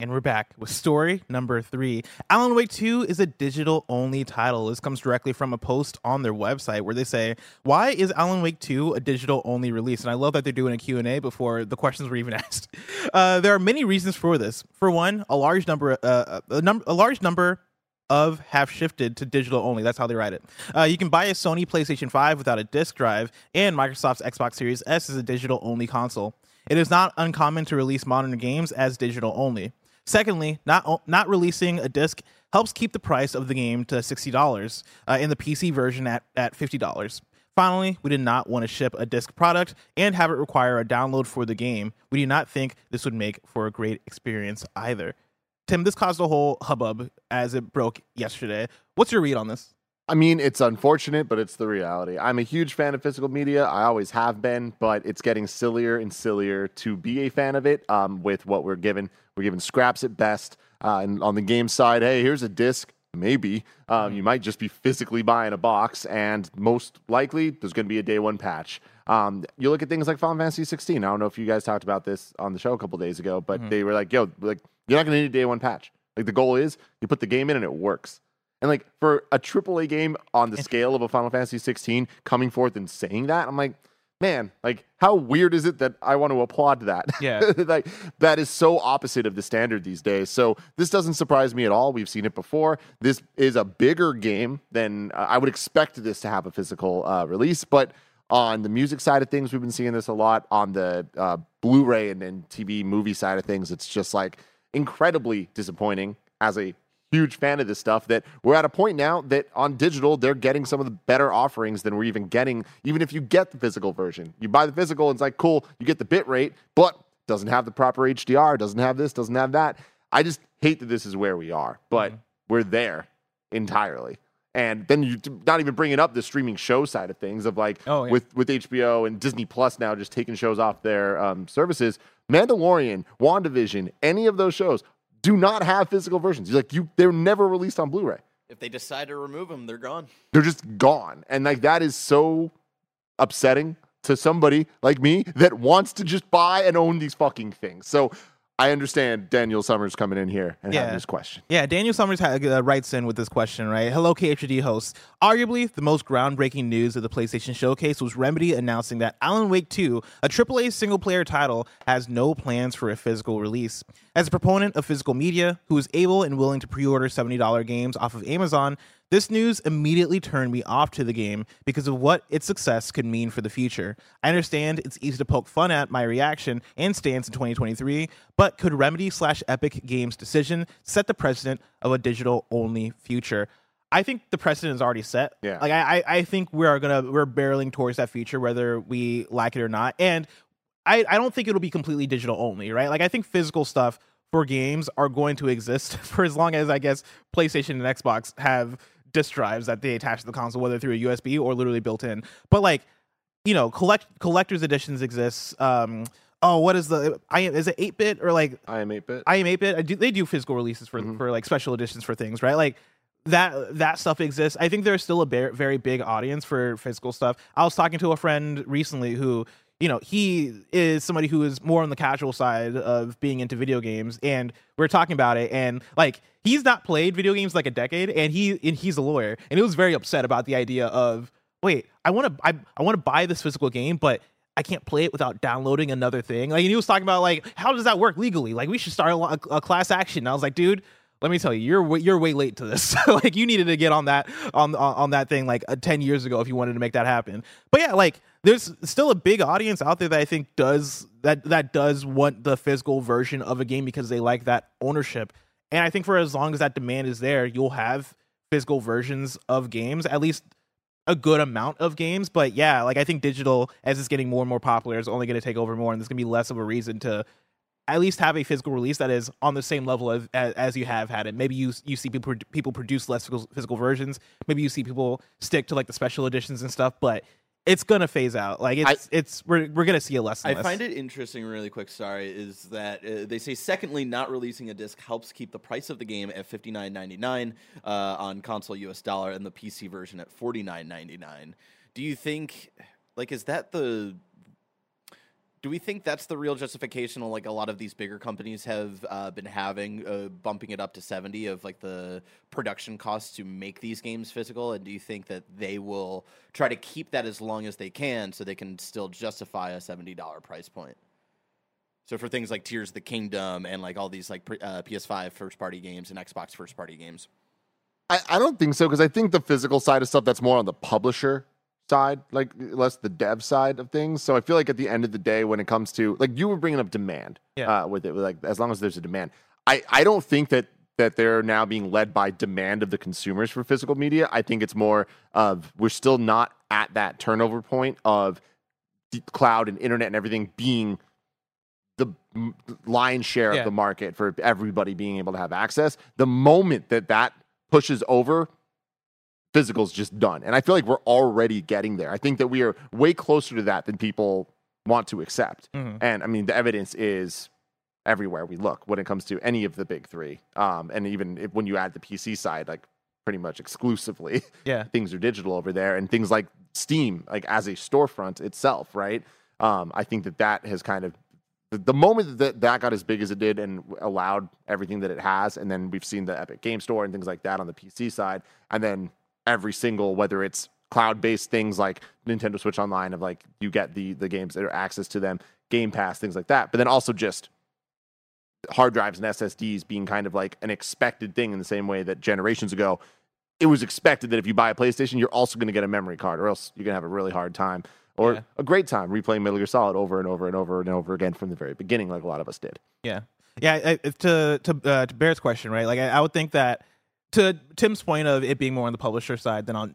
And we're back with story number 3. Alan Wake 2 is a digital-only title. This comes directly from a post on their website where they say, why is Alan Wake 2 a digital-only release? And I love that they're doing a Q&A before the questions were even asked. There are many reasons for this. For one, a large number of have shifted to digital only. That's how they write it. You can buy a Sony PlayStation 5 without a disc drive, and Microsoft's Xbox Series S is a digital-only console. It is not uncommon to release modern games as digital-only. Secondly, not releasing a disc helps keep the price of the game to $60 and the PC version at $50. Finally, we did not want to ship a disc product and have it require a download for the game. We do not think this would make for a great experience either. Tim, this caused a whole hubbub as it broke yesterday. What's your read on this? I mean, it's unfortunate, but it's the reality. I'm a huge fan of physical media. I always have been, but it's getting sillier and sillier to be a fan of it with what we're given. We're given scraps at best. And on the game side, hey, here's a disc, maybe. You might just be physically buying a box, and most likely there's going to be a day one patch. You look at things like Final Fantasy 16. I don't know if you guys talked about this on the show a couple days ago, but they were like, yo, like you're not going to need a day one patch. Like the goal is you put the game in and it works. And, like, for a AAA game on the scale of a Final Fantasy 16 coming forth and saying that, I'm like, man, like, how weird is it that I want to applaud that? Yeah. Like, that is so opposite of the standard these days. So this doesn't surprise me at all. We've seen it before. This is a bigger game than I would expect this to have a physical release. But on the music side of things, we've been seeing this a lot. On the Blu-ray and TV movie side of things, it's just, like, incredibly disappointing as a huge fan of this stuff that we're at a point now that on digital, they're getting some of the better offerings than we're even getting, even if you get the physical version. You buy the physical, and it's like, cool, you get the bit rate, but doesn't have the proper HDR, doesn't have this, doesn't have that. I just hate that this is where we are, but we're there entirely. And then you not even bringing up the streaming show side of things of like with HBO and Disney Plus now just taking shows off their services. Mandalorian, WandaVision, any of those shows do not have physical versions. They're never released on Blu-ray. If they decide to remove them, they're gone. They're just gone. And like that is so upsetting to somebody like me that wants to just buy and own these fucking things. So I understand Daniel Summers coming in here and having this question. Yeah, Daniel Summers writes in with this question, right? Hello, KHD hosts. Arguably, the most groundbreaking news of the PlayStation Showcase was Remedy announcing that Alan Wake 2, a AAA single-player title, has no plans for a physical release. As a proponent of physical media, who is able and willing to pre-order $70 games off of Amazon, this news immediately turned me off to the game because of what its success could mean for the future. I understand it's easy to poke fun at my reaction and stance in 2023, but could Remedy/Epic Games' decision set the precedent of a digital-only future? I think the precedent is already set. Yeah. Like I think we're barreling towards that future, whether we like it or not. And I don't think it'll be completely digital-only, right? Like I think physical stuff for games are going to exist for as long as I guess PlayStation and Xbox have disk drives that they attach to the console, whether through a USB or literally built in. But like, you know, collector's editions exist. Is it 8-bit or like I am 8-bit? I am 8-bit. They do physical releases for like special editions for things, right? Like that stuff exists. I think there's still a very big audience for physical stuff. I was talking to a friend recently who, you know, he is somebody who is more on the casual side of being into video games, and we're talking about it, and like, he's not played video games like a decade, and he's a lawyer, and he was very upset about the idea of, wait, I want to buy this physical game, but I can't play it without downloading another thing. Like, and he was talking about, like, how does that work legally? Like, we should start a class action. And I was like, dude, let me tell you, you're way late to this. Like, you needed to get on that on that thing like 10 years ago if you wanted to make that happen. But yeah, like, there's still a big audience out there that I think does want the physical version of a game because they like that ownership. And I think for as long as that demand is there, you'll have physical versions of games, at least a good amount of games. But yeah, like, I think digital, as it's getting more and more popular, is only going to take over more, and there's going to be less of a reason to at least have a physical release that is on the same level as you have had it. Maybe you see people produce less physical versions. Maybe you see people stick to like the special editions and stuff, but it's going to phase out. Like, we're going to see a less and less. I find it interesting, really quick, sorry, is that they say, secondly, not releasing a disc helps keep the price of the game at $59.99 on console US dollar, and the PC version at $49.99. Do you think, like, is that the... Do we think that's the real justification, like a lot of these bigger companies have been having, bumping it up to 70 of like the production costs to make these games physical? And do you think that they will try to keep that as long as they can so they can still justify a $70 price point? So for things like Tears of the Kingdom and like all these like PS5 first party games and Xbox first party games. I don't think so, because I think the physical side of stuff, that's more on the publisher side, like less the dev side of things. So I feel like at the end of the day, when it comes to, like, you were bringing up demand, with it, like, as long as there's a demand, I don't think that they're now being led by demand of the consumers for physical media. I think it's more of, we're still not at that turnover point of the cloud and internet and everything being the lion's share of the market for everybody being able to have access. The moment that pushes over, physical's just done. And I feel like we're already getting there. I think that we are way closer to that than people want to accept. Mm-hmm. And I mean, the evidence is everywhere we look when it comes to any of the big three. And even when you add the PC side, like pretty much exclusively, things are digital over there. And things like Steam, like as a storefront itself, right? I think that has kind of, the moment that got as big as it did and allowed everything that it has, and then we've seen the Epic Game Store and things like that on the PC side, and then every single, whether it's cloud-based things like Nintendo Switch Online, of like you get the games that are access to them, Game Pass, things like that. But then also just hard drives and SSDs being kind of like an expected thing in the same way that generations ago, it was expected that if you buy a PlayStation, you're also going to get a memory card, or else you're going to have a really hard time or a great time replaying Metal Gear Solid over and over and over and over again from the very beginning, like a lot of us did. Yeah. Yeah, to Bear's question, right? Like I would think that, to Tim's point of it being more on the publisher side than on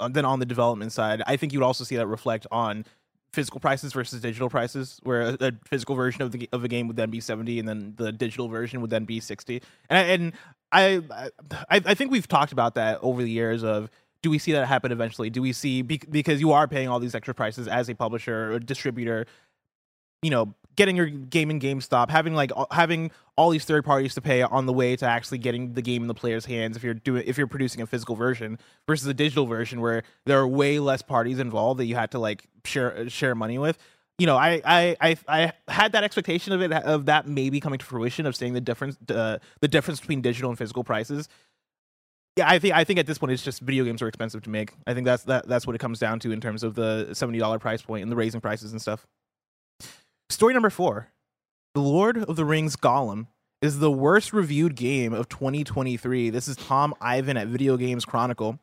on the development side, I think you would also see that reflect on physical prices versus digital prices, where a physical version of a game would then be 70, and then the digital version would then be 60. And I think we've talked about that over the years of, do we see that happen eventually? Do we see, because you are paying all these extra prices as a publisher or distributor, you know, getting your game in GameStop, having all these third parties to pay on the way to actually getting the game in the player's hands if you're producing a physical version versus a digital version where there are way less parties involved that you had to like share money with. You know, I had that expectation of that maybe coming to fruition, of seeing the difference between digital and physical prices. Yeah, I think at this point it's just video games are expensive to make. I think that's what it comes down to in terms of the $70 price point and the raising prices and stuff. Story number 4, The Lord of the Rings Gollum is the worst reviewed game of 2023. This is Tom Ivan at Video Games Chronicle.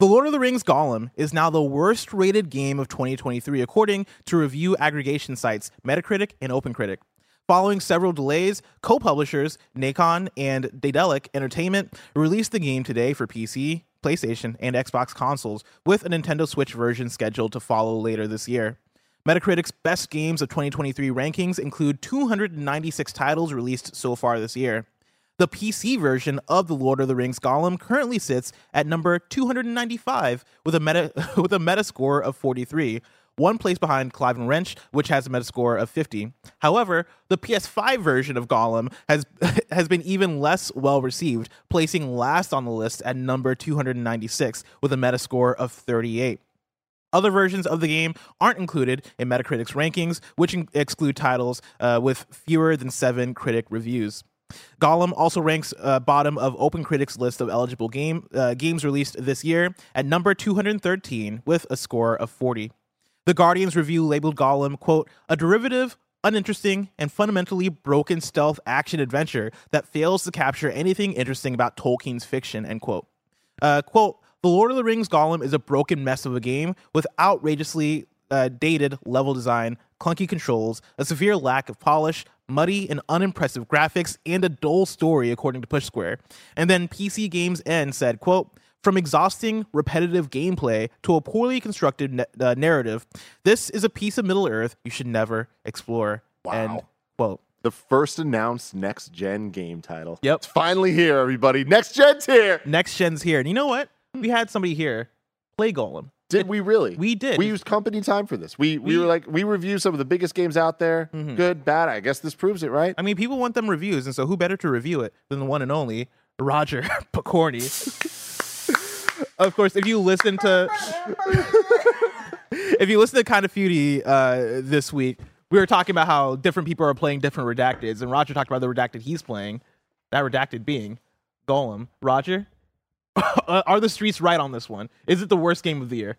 The Lord of the Rings Gollum is now the worst rated game of 2023, according to review aggregation sites Metacritic and OpenCritic. Following several delays, co-publishers Nacon and Daedalic Entertainment released the game today for PC, PlayStation, and Xbox consoles, with a Nintendo Switch version scheduled to follow later this year. Metacritic's best games of 2023 rankings include 296 titles released so far this year. The PC version of The Lord of the Rings Gollum currently sits at number 295 with a meta score of 43, one place behind Clive and Wrench, which has a Metascore of 50. However, the PS5 version of Golem has been even less well received, placing last on the list at number 296 with a Metascore of 38. Other versions of the game aren't included in Metacritic's rankings, which exclude titles with fewer than 7 critic reviews. Golem also ranks bottom of OpenCritic's list of eligible games released this year at number 213 with a score of 40. The Guardian's review labeled Golem, quote, a derivative, uninteresting, and fundamentally broken stealth action-adventure that fails to capture anything interesting about Tolkien's fiction, end quote. Quote, The Lord of the Rings Golem is a broken mess of a game with outrageously dated level design, clunky controls, a severe lack of polish, muddy and unimpressive graphics, and a dull story, according to Push Square. And then PC Games N said, quote, From exhausting, repetitive gameplay to a poorly constructed narrative, this is a piece of Middle-earth you should never explore. Wow. End quote. The first announced next-gen game title. Yep. It's finally here, everybody. Next-gen's here. Next-gen's here. And you know what? We had somebody here play Golem. Did we really? We did. We used company time for this. We were like, we reviewed some of the biggest games out there. Mm-hmm. Good, bad. I guess this proves it, right? I mean, people want them reviews, and so who better to review it than the one and only Roger Picorni. Of course, if you listen to Kinda Feudy this week, we were talking about how different people are playing different redacteds, and Roger talked about the redacted he's playing, that redacted being Golem. Roger? Are the streets right on this one? Is it the worst game of the year?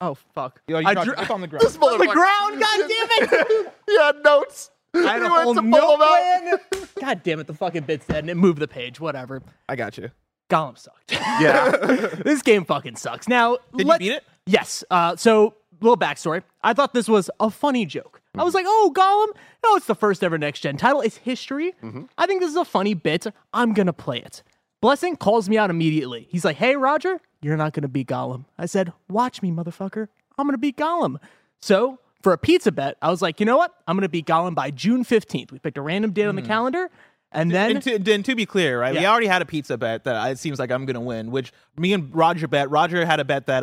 Oh, fuck. Yo, it's on the ground. It's on the ground, goddammit! He had notes. I had a whole note plan. Goddammit, the fucking bit said, and it moved the page. Whatever. I got you. Golem sucked. Yeah. This game fucking sucks. Now, you beat it? Yes. So, little backstory. I thought this was a funny joke. I was like, oh, Golem? No, it's the first ever next-gen title. It's history. Mm-hmm. I think this is a funny bit. I'm gonna play it. Blessing calls me out immediately. He's like, hey, Roger, you're not going to beat Golem. I said, watch me, motherfucker. I'm going to beat Golem. So for a pizza bet, I was like, you know what? I'm going to beat Golem by June 15th. We picked a random date on the calendar. And then... And to be clear, right? Yeah. We already had a pizza bet that it seems like I'm going to win, which me and Roger bet. Roger had a bet that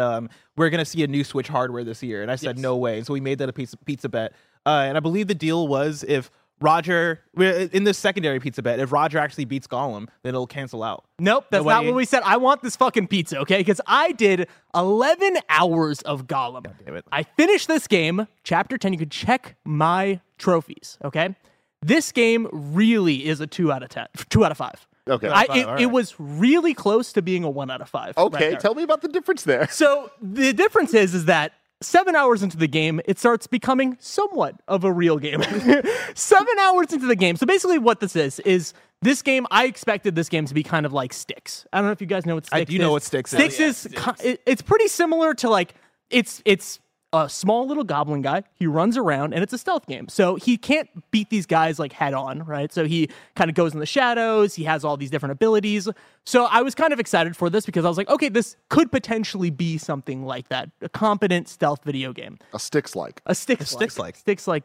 we're going to see a new Switch hardware this year. And I said, no way. And so we made that a pizza bet. And I believe the deal was if... Roger, in this secondary pizza bet, if Roger actually beats Golem, then it'll cancel out. Nope, that's not what we said. I want this fucking pizza, okay? Because I did 11 hours of Golem. God damn it. I finished this game, Chapter 10. You can check my trophies, okay? This game really is a 2 out of 5. Okay. It was really close to being a 1 out of 5. Okay, right, tell me about the difference there. So the difference is that 7 hours into the game, it starts becoming somewhat of a real game. 7 hours into the game. So basically what this is this game, I expected this game to be kind of like Styx. I don't know if you guys know what Styx is. I do know what Styx is. It's pretty similar to like, it's a small little goblin guy. He runs around and it's a stealth game. So he can't beat these guys like head on, right? So he kind of goes in the shadows. He has all these different abilities. So I was kind of excited for this because I was like, okay, this could potentially be something like that. A competent stealth video game. A Styx-like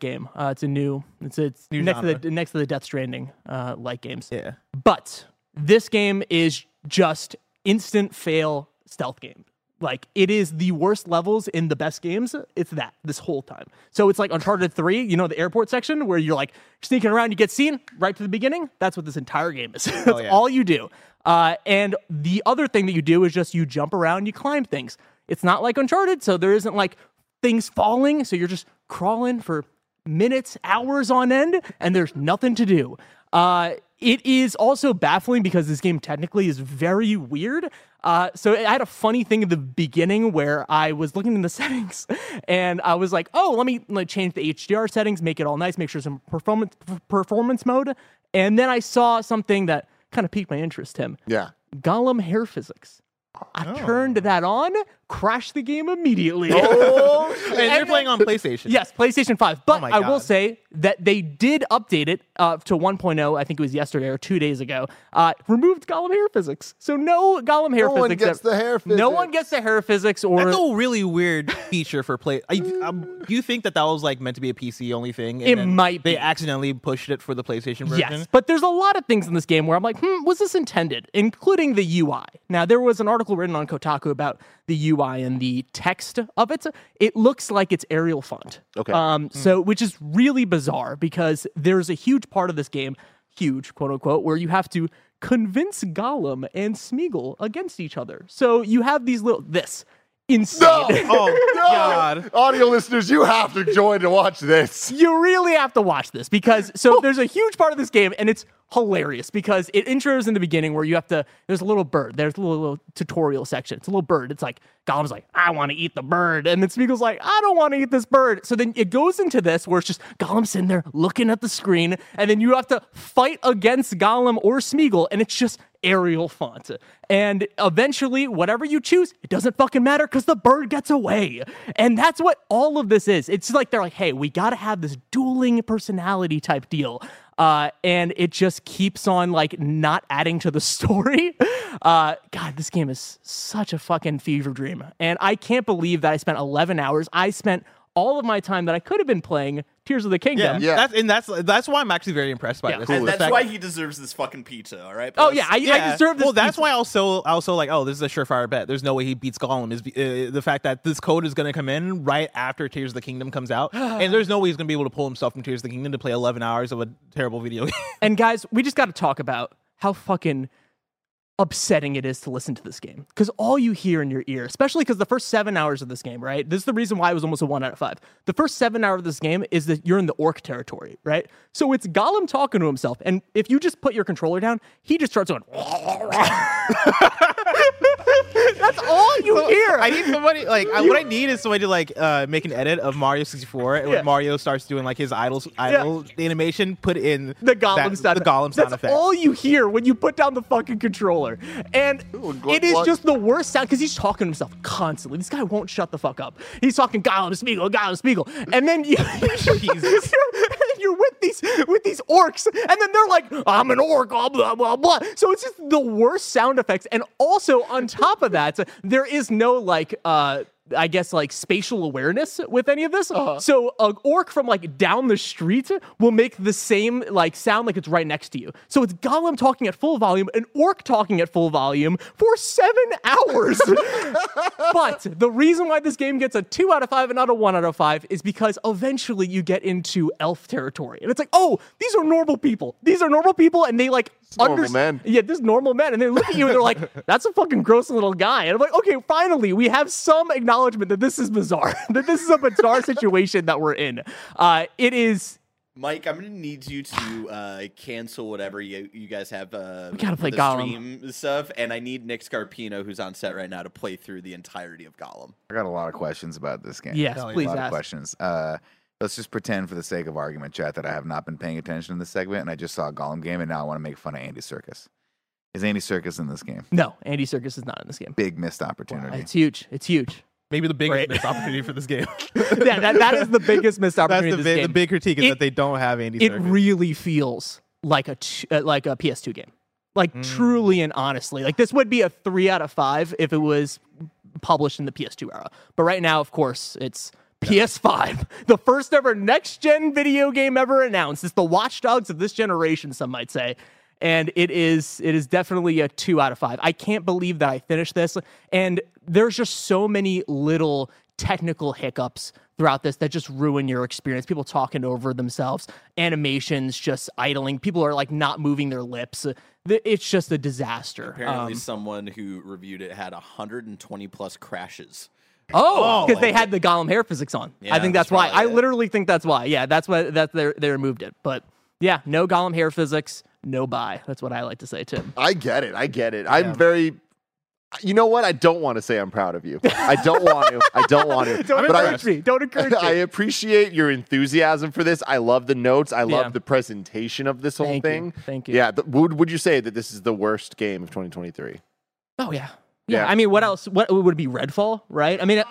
game. It's a new, it's new next to the Death Stranding like games. Yeah. But this game is just instant fail stealth game. Like, it is the worst levels in the best games. It's that this whole time. So it's like Uncharted 3, you know, the airport section where you're like sneaking around, you get seen right to the beginning. That's what this entire game is. That's all you do. And the other thing that you do is just you jump around, you climb things. It's not like Uncharted, so there isn't like things falling. So you're just crawling for minutes, hours on end, and there's nothing to do. It is also baffling because this game technically is very weird. So I had a funny thing at the beginning where I was looking in the settings and I was like, oh, let me change the HDR settings, make it all nice, make sure it's in performance mode. And then I saw something that kind of piqued my interest, Tim. Yeah. Golem hair physics. I turned that on, crashed the game immediately. Oh, and you're playing on PlayStation. Yes, PlayStation 5. But I will say that they did update it to 1.0, I think it was yesterday or 2 days ago, removed Golem hair physics. So no Golem hair physics. No one gets the hair physics. No one gets the hair physics. Or that's a really weird feature for play. Do you think that was like meant to be a PC only thing? And it might be. They accidentally pushed it for the PlayStation version? Yes, but there's a lot of things in this game where I'm like, was this intended? Including the UI. Now, there was an article written on Kotaku about the UI and the text of it. It looks like it's Arial font. Okay. So, which is really bizarre because there's a huge part of this game, huge, quote unquote, where you have to convince Gollum and Smeagol against each other. So you have these little, this. Insane. No. Oh, God. Audio listeners, you have to join to watch this. You really have to watch this because, so there's a huge part of this game and it's hilarious because it intros in the beginning where you have to, there's a little bird. There's a little tutorial section. It's a little bird. It's like, Gollum's like, I want to eat the bird. And then Smeagol's like, I don't want to eat this bird. So then it goes into this where it's just Gollum sitting there looking at the screen. And then you have to fight against Gollum or Smeagol. And it's just Arial font. And eventually, whatever you choose, it doesn't fucking matter because the bird gets away. And that's what all of this is. It's like, they're like, hey, we got to have this dueling personality type deal. And it just keeps on, like, not adding to the story. God, this game is such a fucking fever dream. And I can't believe that I spent 11 hours. I spent all of my time that I could have been playing Tears of the Kingdom. Yeah, yeah. That's why I'm actually very impressed by this. And that's why he deserves this fucking pizza, all right? But I deserve this pizza. That's why also like, oh, this is a surefire bet. There's no way he beats Gollum. Is the fact that this code is going to come in right after Tears of the Kingdom comes out, and there's no way he's going to be able to pull himself from Tears of the Kingdom to play 11 hours of a terrible video game. And guys, we just got to talk about how fucking upsetting it is to listen to this game. Because all you hear in your ear, especially because the first 7 hours of this game, right? This is the reason why it was almost a 1 out of 5. The first 7 hours of this game is that you're in the orc territory, right? So it's Gollum talking to himself. And if you just put your controller down, he just starts going... That's all you hear. I need somebody, like, what I need is somebody to, like, make an edit of Mario 64, and when Mario starts doing, like, his idle animation, put in the Gollum sound effect. That's all you hear when you put down the fucking controller. And it is just the worst sound, because he's talking to himself constantly. This guy won't shut the fuck up. He's talking Gollum, Smeagol. And then you're with these orcs, and then they're like, I'm an orc, blah, blah, blah, blah. So it's just the worst sound effects. And also, on top of that, there is no, like, I guess, like, spatial awareness with any of this. Uh-huh. So an orc from, like, down the street will make the same, like, sound like it's right next to you. So it's Gollum talking at full volume, an orc talking at full volume for 7 hours. But the reason why this game gets a 2 out of 5 and not a 1 out of 5 is because eventually you get into elf territory. And it's like, oh, these are normal people. These are normal people, and they, like, normal men. Yeah, this normal men. And they look at you and they're like, that's a fucking gross little guy. And I'm like, okay, finally, we have some acknowledgement that this is bizarre, that this is a bizarre situation that we're in. It is... Mike, I'm going to need you to cancel whatever you guys have we gotta play Gollum. Stream stuff, and I need Nick Scarpino, who's on set right now, to play through the entirety of Gollum. I got a lot of questions about this game. Yes, please ask. A lot of questions. Let's just pretend for the sake of argument, chat, that I have not been paying attention in this segment, and I just saw a Gollum game, and now I want to make fun of Andy Serkis. Is Andy Serkis in this game? No, Andy Serkis is not in this game. Big missed opportunity. Wow. It's huge. It's huge. Maybe the biggest missed opportunity for this game. Yeah, that is the biggest missed opportunity for this game. The big critique is that they don't have Andy Serkis. It really feels like a PS2 game. Like, truly and honestly. Like, this would be a 3 out of 5 if it was published in the PS2 era. But right now, of course, it's... PS5, the first ever next-gen video game ever announced. It's the Watchdogs of this generation, some might say. And it is definitely a 2 out of 5. I can't believe that I finished this. And there's just so many little technical hiccups throughout this that just ruin your experience. People talking over themselves, animations just idling. People are, like, not moving their lips. It's just a disaster. Apparently someone who reviewed it had 120-plus crashes. Oh, because they had the Gollum hair physics on. Yeah, I think that's why. I literally think that's why. Yeah, that's why they removed it. But yeah, no Gollum hair physics, no buy. That's what I like to say, Tim. I get it. Yeah. You know what? I don't want to say I'm proud of you. I don't want to. Don't encourage me. I appreciate your enthusiasm for this. I love the notes. I love the presentation of this whole thing. Thank you. Yeah. Would you say that this is the worst game of 2023? Oh, yeah. Yeah, I mean, what else? What would it be? Redfall, right? I mean,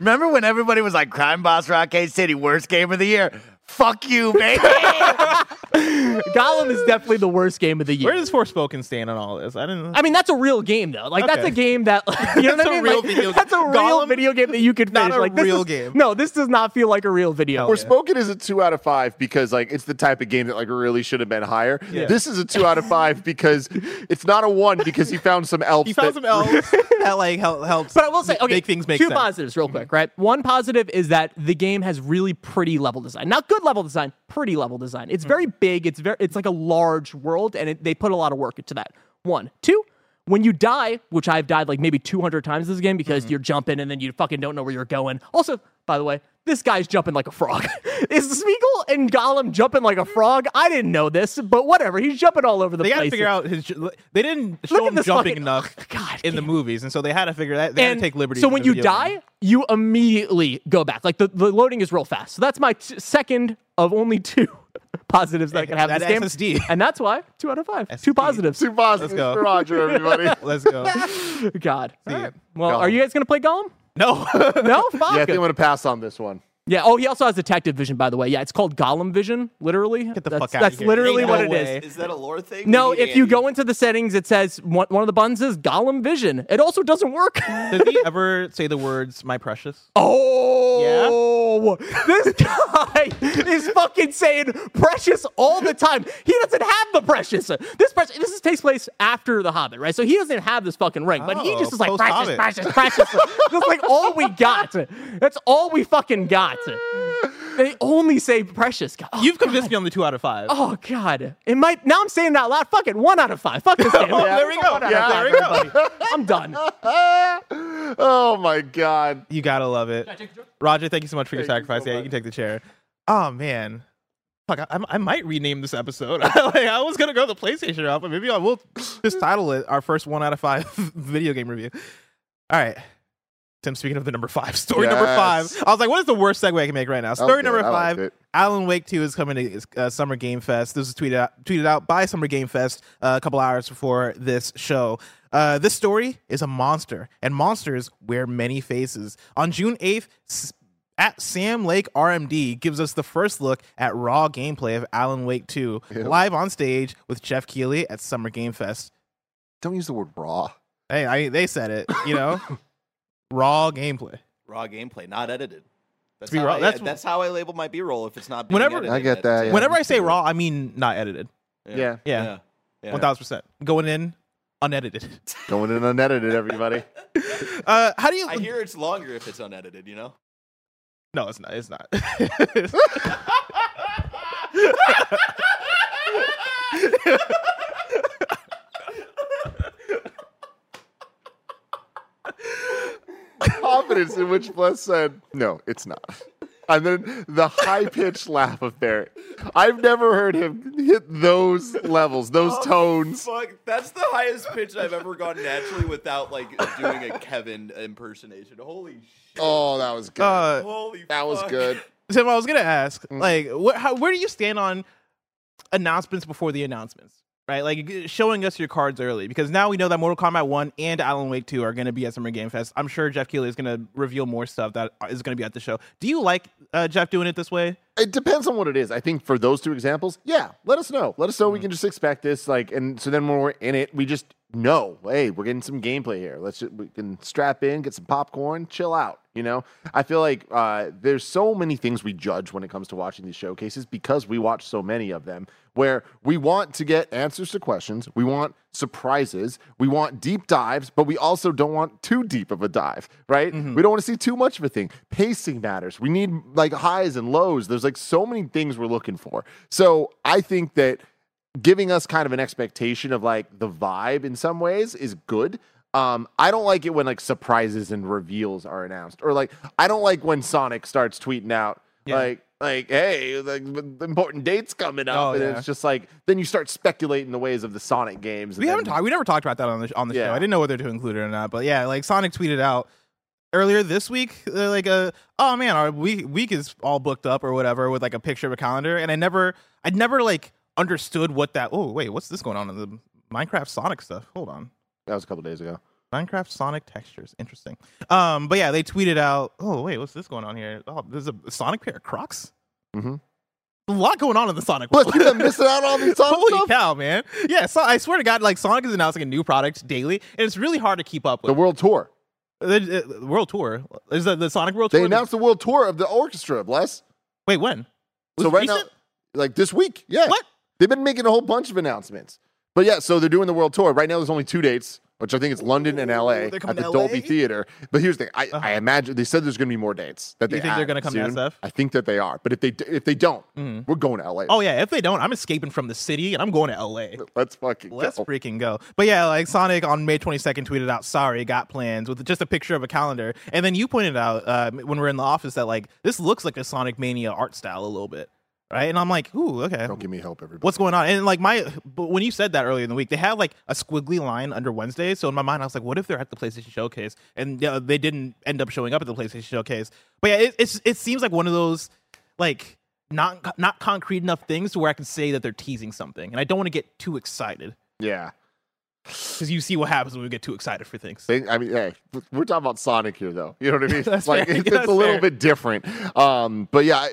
remember when everybody was like, Crime Boss Rock City, worst game of the year? Fuck you, baby. Gollum is definitely the worst game of the year. Where does Forspoken stand on all this? I don't know. I mean, that's a real game, though. Like, okay. That's a game that, like, you know what I mean? Like, that's a real video game that you could finish. Not a like, real game. No, this does not feel like a real video. Forspoken is a 2 out of 5 because, like, it's the type of game that, like, really should have been higher. Yeah. This is a 2 out of 5 because it's not a 1 because he found some elves. He found some elves that, like, helps. But I will say, okay, make things make sense. Positives real quick, right? One positive is that the game has really pretty level design. Not good level design, pretty level design. It's very big. It's like a large world, and they put a lot of work into that. 1, 2, when you die, which I've died like maybe 200 times this game because you're jumping and then you fucking don't know where you're going. Also, by the way, this guy's jumping like a frog. Is Smeagol and Gollum jumping like a frog? I didn't know this, but whatever. He's jumping all over the place. They got to figure out his... They didn't show him jumping enough in the movies, and so they had to figure that. They had to take liberties. So when you die, you immediately go back. Like, the loading is real fast. So that's my second of only 2 positives that can have that this game. SSD. And that's why 2 out of 5. SSD. 2 positives. 2 positives. Let's go. For Roger, everybody. Let's go. God. Right. Well, Gollum. Are you guys going to play Gollum? No. No? Fuck. Yeah, I think I'm going to pass on this one. Yeah. Oh, he also has detective vision, by the way. Yeah, it's called Gollum vision, literally. Get the fuck out of here. That's literally what it is. Is that a lore thing? No, if you go into the settings, it says one of the buttons is Gollum vision. It also doesn't work. Does he ever say the words, my precious? Oh! Yeah. This guy is fucking saying precious all the time. He doesn't have the precious. This takes place after The Hobbit, right? So he doesn't have this fucking ring, but he just is like, precious, precious, precious, precious. That's like all we got. That's all we fucking got. They only say precious. Oh, you've convinced me on the 2 out of 5. Oh, God. It might. Now I'm saying it out loud. Fuck it. 1 out of 5. Fuck this game. Oh, yeah, there we go. Yeah, there we go. I'm done. Oh, my God. You got to love it. Roger, thank you so much for your sacrifice. You can take the chair. Oh, man. Fuck, I might rename this episode. Like, I was going to go the PlayStation route, but maybe I will just title it our first 1 out of 5 video game review. All right. Tim, speaking of the number 5, story number 5. I was like, what is the worst segue I can make right now? Story number 5, like Alan Wake 2 is coming to Summer Game Fest. This was tweeted out by Summer Game Fest a couple hours before this show. This story is a monster, and monsters wear many faces. On June 8th, at Sam Lake RMD gives us the first look at raw gameplay of Alan Wake 2, live on stage with Jeff Keighley at Summer Game Fest. Don't use the word raw. Hey, they said it, you know? Raw gameplay, not edited. That's how I label my B-roll if it's not being edited. I get that. Yeah. Whenever I say raw, I mean not edited. Yeah. 1,000%. Going in unedited. Going in unedited, everybody. How do you? I hear it's longer if it's unedited. You know? No, it's not. It's not. Confidence in which Bless said, no, it's not. And then the high-pitched laugh of Barrett. I've never heard him hit those levels, those tones. Fuck, that's the highest pitch I've ever gone naturally without, like, doing a Kevin impersonation. Holy shit. Oh, that was good. Holy fuck. That was good. Tim, I was going to ask, like, where do you stand on announcements before the announcements? Right, like showing us your cards early, because now we know that Mortal Kombat 1 and Alan Wake 2 are going to be at Summer Game Fest. I'm sure Jeff Keighley is going to reveal more stuff that is going to be at the show. Do you like Jeff doing it this way? It depends on what it is. I think for those 2 examples, yeah, let us know. Let us know. We can just expect this, like, and so then when we're in it, we just know, hey, we're getting some gameplay here. We can strap in, get some popcorn, chill out. You know, I feel like there's so many things we judge when it comes to watching these showcases because we watch so many of them where we want to get answers to questions. We want surprises. We want deep dives, but we also don't want too deep of a dive, right? We don't want to see too much of a thing. Pacing matters. We need like highs and lows. There's like so many things we're looking for. So I think that giving us kind of an expectation of like the vibe in some ways is good. I don't like it when like surprises and reveals are announced, or like I don't like when Sonic starts tweeting out like hey, like the important date's coming up, it's just like then you start speculating the ways of the Sonic games. We never talked about that on the show. I didn't know whether to include it or not, but yeah, like Sonic tweeted out earlier this week, like oh man, our week is all booked up or whatever, with like a picture of a calendar, and I'd never like understood what that. Oh wait, what's this going on in the Minecraft Sonic stuff? Hold on. That was a couple days ago. Minecraft Sonic textures. Interesting. But yeah, they tweeted out, oh, wait, what's this going on here? Oh, there's a Sonic pair of Crocs? a lot going on in the Sonic world. Look, you've been missing out on all these Sonic stuff? Holy cow, man. Yeah, so I swear to God, like, Sonic is announcing a new product daily, and it's really hard to keep up with. The World Tour. The World Tour? Is the Sonic World Tour? They announced the World Tour of the orchestra, Bless. Wait, when? So right now, like this week, yeah. What? They've been making a whole bunch of announcements. But yeah, so they're doing the World Tour. Right now, there's only 2 dates, which I think it's London and L.A. at the Dolby Theater. But here's the thing. I imagine they said there's going to be more dates. That they think they're going to come to SF? I think that they are. But if they don't, we're going to L.A. Oh, yeah. If they don't, I'm escaping from the city, and I'm going to L.A. Let's freaking go. But yeah, like Sonic on May 22nd tweeted out, sorry, got plans, with just a picture of a calendar. And then you pointed out when we were in the office that like this looks like a Sonic Mania art style a little bit. Right, and I'm like, ooh, okay. Don't give me help, everybody. What's going on? And like but when you said that earlier in the week, they had like a squiggly line under Wednesday. So in my mind, I was like, what if they're at the PlayStation Showcase? And they didn't end up showing up at the PlayStation Showcase. But yeah, it seems like one of those like not concrete enough things to where I can say that they're teasing something, and I don't want to get too excited. Yeah. Because you see what happens when we get too excited for things. I mean, hey, we're talking about Sonic here, though. You know what I mean? It's a little bit different. But yeah,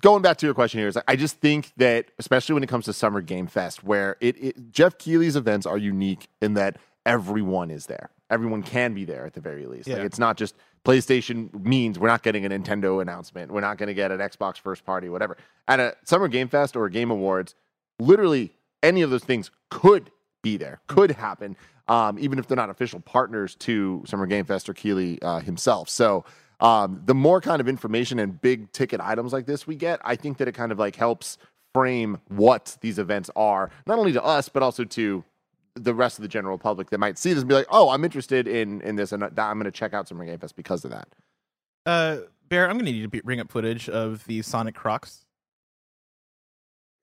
going back to your question here, is like, I just think that, especially when it comes to Summer Game Fest, where Jeff Keighley's events are unique in that everyone is there. Everyone can be there at the very least. Yeah. Like, it's not just PlayStation means we're not getting a Nintendo announcement. We're not going to get an Xbox first party, whatever. At a Summer Game Fest or a Game Awards, literally any of those things could happen, even if they're not official partners to Summer Game Fest or Keighley himself. So the more kind of information and big ticket items like this we get, I think that it kind of like helps frame what these events are, not only to us, but also to the rest of the general public that might see this and be like, oh, I'm interested in this, and I'm going to check out Summer Game Fest because of that. Bear, I'm going to need to bring up footage of the Sonic Crocs,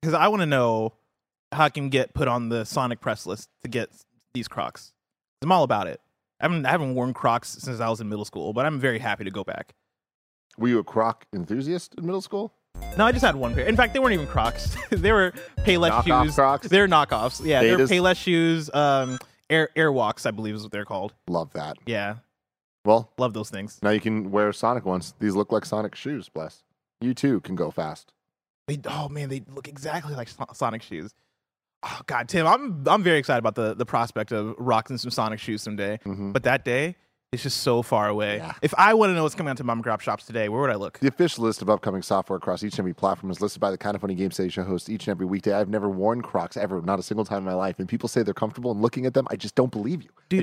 because I want to know how I can get put on the Sonic press list to get these Crocs. I'm all about it. I haven't worn Crocs since I was in middle school, but I'm very happy to go back. Were you a Croc enthusiast in middle school? No, I just had one pair. In fact, they weren't even Crocs. They were Payless shoes. Crocs? They're knockoffs. Yeah, they're Payless shoes. Airwalks, I believe, is what they're called. Love that. Yeah. Well, love those things. Now you can wear Sonic ones. These look like Sonic shoes, Bless. You too can go fast. Oh man, they look exactly like Sonic shoes. Oh, God, Tim, I'm very excited about the prospect of rocking some Sonic shoes someday. Mm-hmm. But that day is just so far away. Yeah. If I want to know what's coming out to mom and pop shops today, where would I look? The official list of upcoming software across each and every platform is listed by the Kinda Funny Games Daily hosts each and every weekday. I've never worn Crocs ever, not a single time in my life. And people say they're comfortable, and looking at them, I just don't believe you.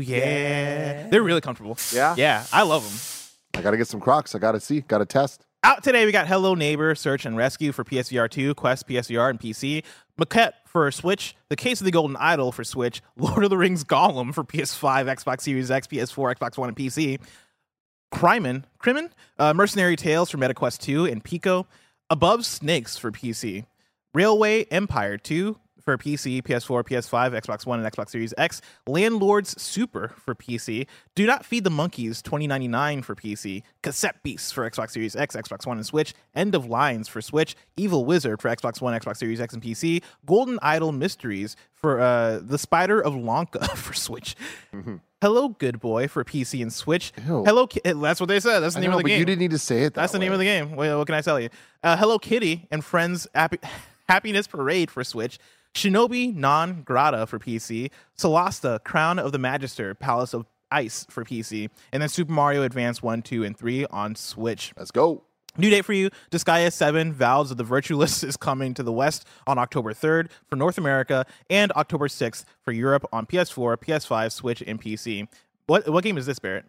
Yeah. They're really comfortable. Yeah? Yeah, I love them. I got to get some Crocs. I got to see. Got to test. Out today, we got Hello Neighbor, Search and Rescue for PSVR 2, Quest, PSVR, and PC, Maquette for Switch, The Case of the Golden Idol for Switch, Lord of the Rings Gollum for PS5, Xbox Series X, PS4, Xbox One, and PC, Crimen, Mercenary Tales for MetaQuest 2 and Pico, Above Snakes for PC, Railway Empire 2 for PC, PS4, PS5, Xbox One, and Xbox Series X, Landlords Super for PC, Do Not Feed the Monkeys, $20.99 for PC, Cassette Beasts for Xbox Series X, Xbox One, and Switch, End of Lines for Switch, Evil Wizard for Xbox One, Xbox Series X, and PC, Golden Idol Mysteries for The Spider of Lanka for Switch, Hello Good Boy for PC and Switch, that's what they said, that's the name of the game. You didn't need to say it that's the name of the game. Well, what can I tell you? Hello Kitty and Friends Happiness Parade for Switch, Shinobi Non Grata for PC, Solasta, Crown of the Magister, Palace of Ice for PC, and then Super Mario Advance 1, 2, and 3 on Switch. Let's go. New date for you, Disgaea 7, Vows of the Virtueless is coming to the West on October 3rd for North America and October 6th for Europe on PS4, PS5, Switch, and PC. What game is this, Barrett?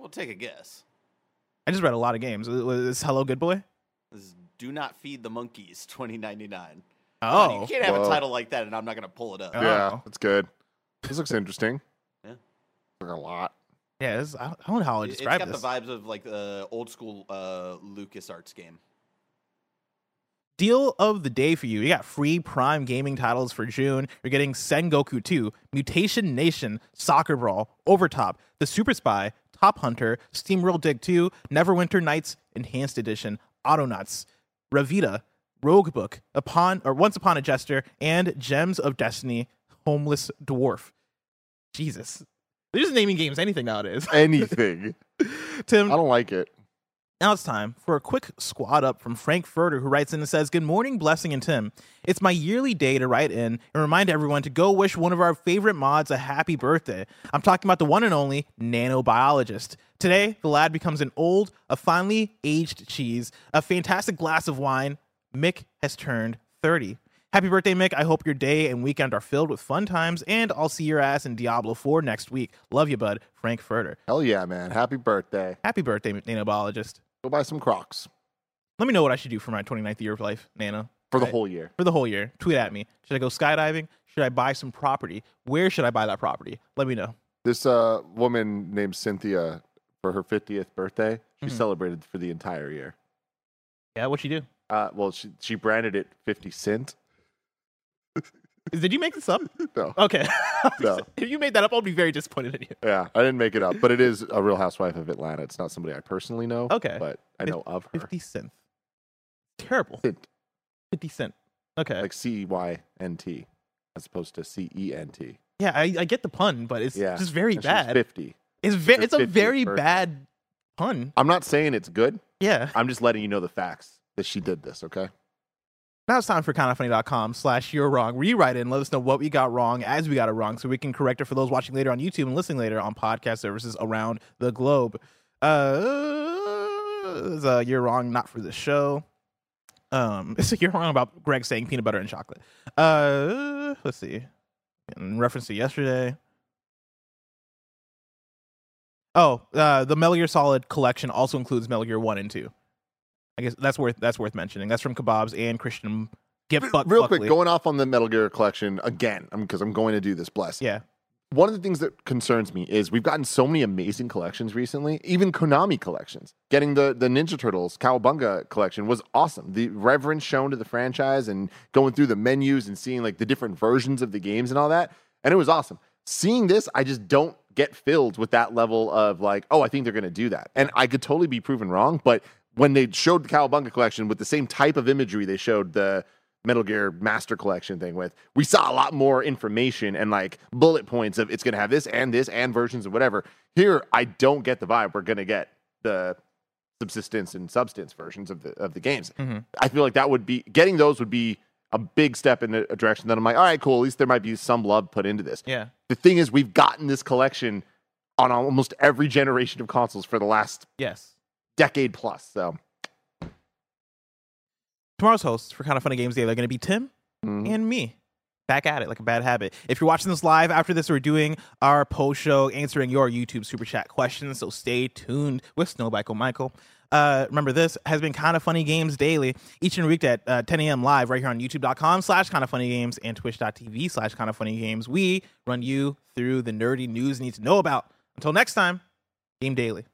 Well, take a guess. I just read a lot of games. Is Hello Good Boy? This is Do Not Feed the Monkeys, $20.99. Oh, you can't have a title like that, and I'm not going to pull it up. Yeah, that's good. This looks interesting. Yeah. Like a lot. Yeah, I don't know how I describe this. It's got the vibes of like the old school LucasArts game. Deal of the day for you. You got free Prime Gaming titles for June. You're getting Sengoku 2, Mutation Nation, Soccer Brawl, Overtop, The Super Spy, Top Hunter, SteamWorld Dig 2, Neverwinter Nights, Enhanced Edition, Autonauts, Ravita, Rogue Book, Once Upon a Jester, and Gems of Destiny, Homeless Dwarf. Jesus. They're just naming games anything nowadays. Anything. Tim, I don't like it. Now it's time for a quick squad up from Frank Furter, who writes in and says, "Good morning, Blessing and Tim. It's my yearly day to write in and remind everyone to go wish one of our favorite mods a happy birthday. I'm talking about the one and only nanobiologist. Today, the lad becomes an old, a finely aged cheese, a fantastic glass of wine. Mick has turned 30. Happy birthday, Mick. I hope your day and weekend are filled with fun times, and I'll see your ass in Diablo 4 next week. Love you, bud. Frank Furter." Hell yeah, man. Happy birthday. Happy birthday, nanobiologist. Go buy some Crocs. Let me know what I should do for my 29th year of life, Nano. For the whole year. For the whole year. Tweet at me. Should I go skydiving? Should I buy some property? Where should I buy that property? Let me know. This woman named Cynthia, for her 50th birthday, she celebrated for the entire year. Yeah, what'd she do? Well, she branded it 50 Cent. Did you make this up? No. Okay. No. If you made that up, I'll be very disappointed in you. Yeah, I didn't make it up, but it is a Real Housewife of Atlanta. It's not somebody I personally know. Okay. But I know of her. 50 Cent. Terrible. Cent. 50 Cent. Okay. Like C-Y-N-T as opposed to C-E-N-T. Yeah, I get the pun, but it's just very bad. 50. It's a very bad pun. I'm not saying it's good. Yeah. I'm just letting you know the facts that she did this, okay? Now it's time for kindafunny.com/you'rewrong, where you write in, let us know what we got wrong as we got it wrong so we can correct it for those watching later on YouTube and listening later on podcast services around the globe. It's a you're wrong not for this show. It's like you're wrong about Greg saying peanut butter and chocolate. Let's see. In reference to yesterday. Oh, the Metal Gear Solid collection also includes Metal Gear 1 and 2. I guess that's worth mentioning. That's from Kebabs and Christian. Get fucked. Real quick, going off on the Metal Gear collection again, because I'm going to do this, Bless. Yeah. One of the things that concerns me is we've gotten so many amazing collections recently, even Konami collections. Getting the Ninja Turtles Cowabunga collection was awesome. The reverence shown to the franchise and going through the menus and seeing like the different versions of the games and all that, and it was awesome. Seeing this, I just don't get filled with that level of like, oh, I think they're going to do that, and I could totally be proven wrong, but. When they showed the Cowabunga collection with the same type of imagery they showed the Metal Gear Master Collection thing with, we saw a lot more information and like bullet points of it's going to have this and versions of whatever. Here, I don't get the vibe we're going to get the subsistence and substance versions of the games. Mm-hmm. I feel like that would be getting those would be a big step in a direction that I'm like, all right, cool. At least there might be some love put into this. Yeah. The thing is, we've gotten this collection on almost every generation of consoles for the last decade plus. So tomorrow's hosts for Kinda Funny Games Daily are going to be Tim and me, back at it like a bad habit. If you're watching this live after this, we're doing our post show answering your YouTube super chat questions, so stay tuned with Snowbike Michael. Remember, this has been Kinda Funny Games Daily each and every week at 10 a.m. live right here on youtube.com/kindafunnygames and twitch.tv/kindafunnygames. We run you through the nerdy news you need to know about. Until next time, Game Daily.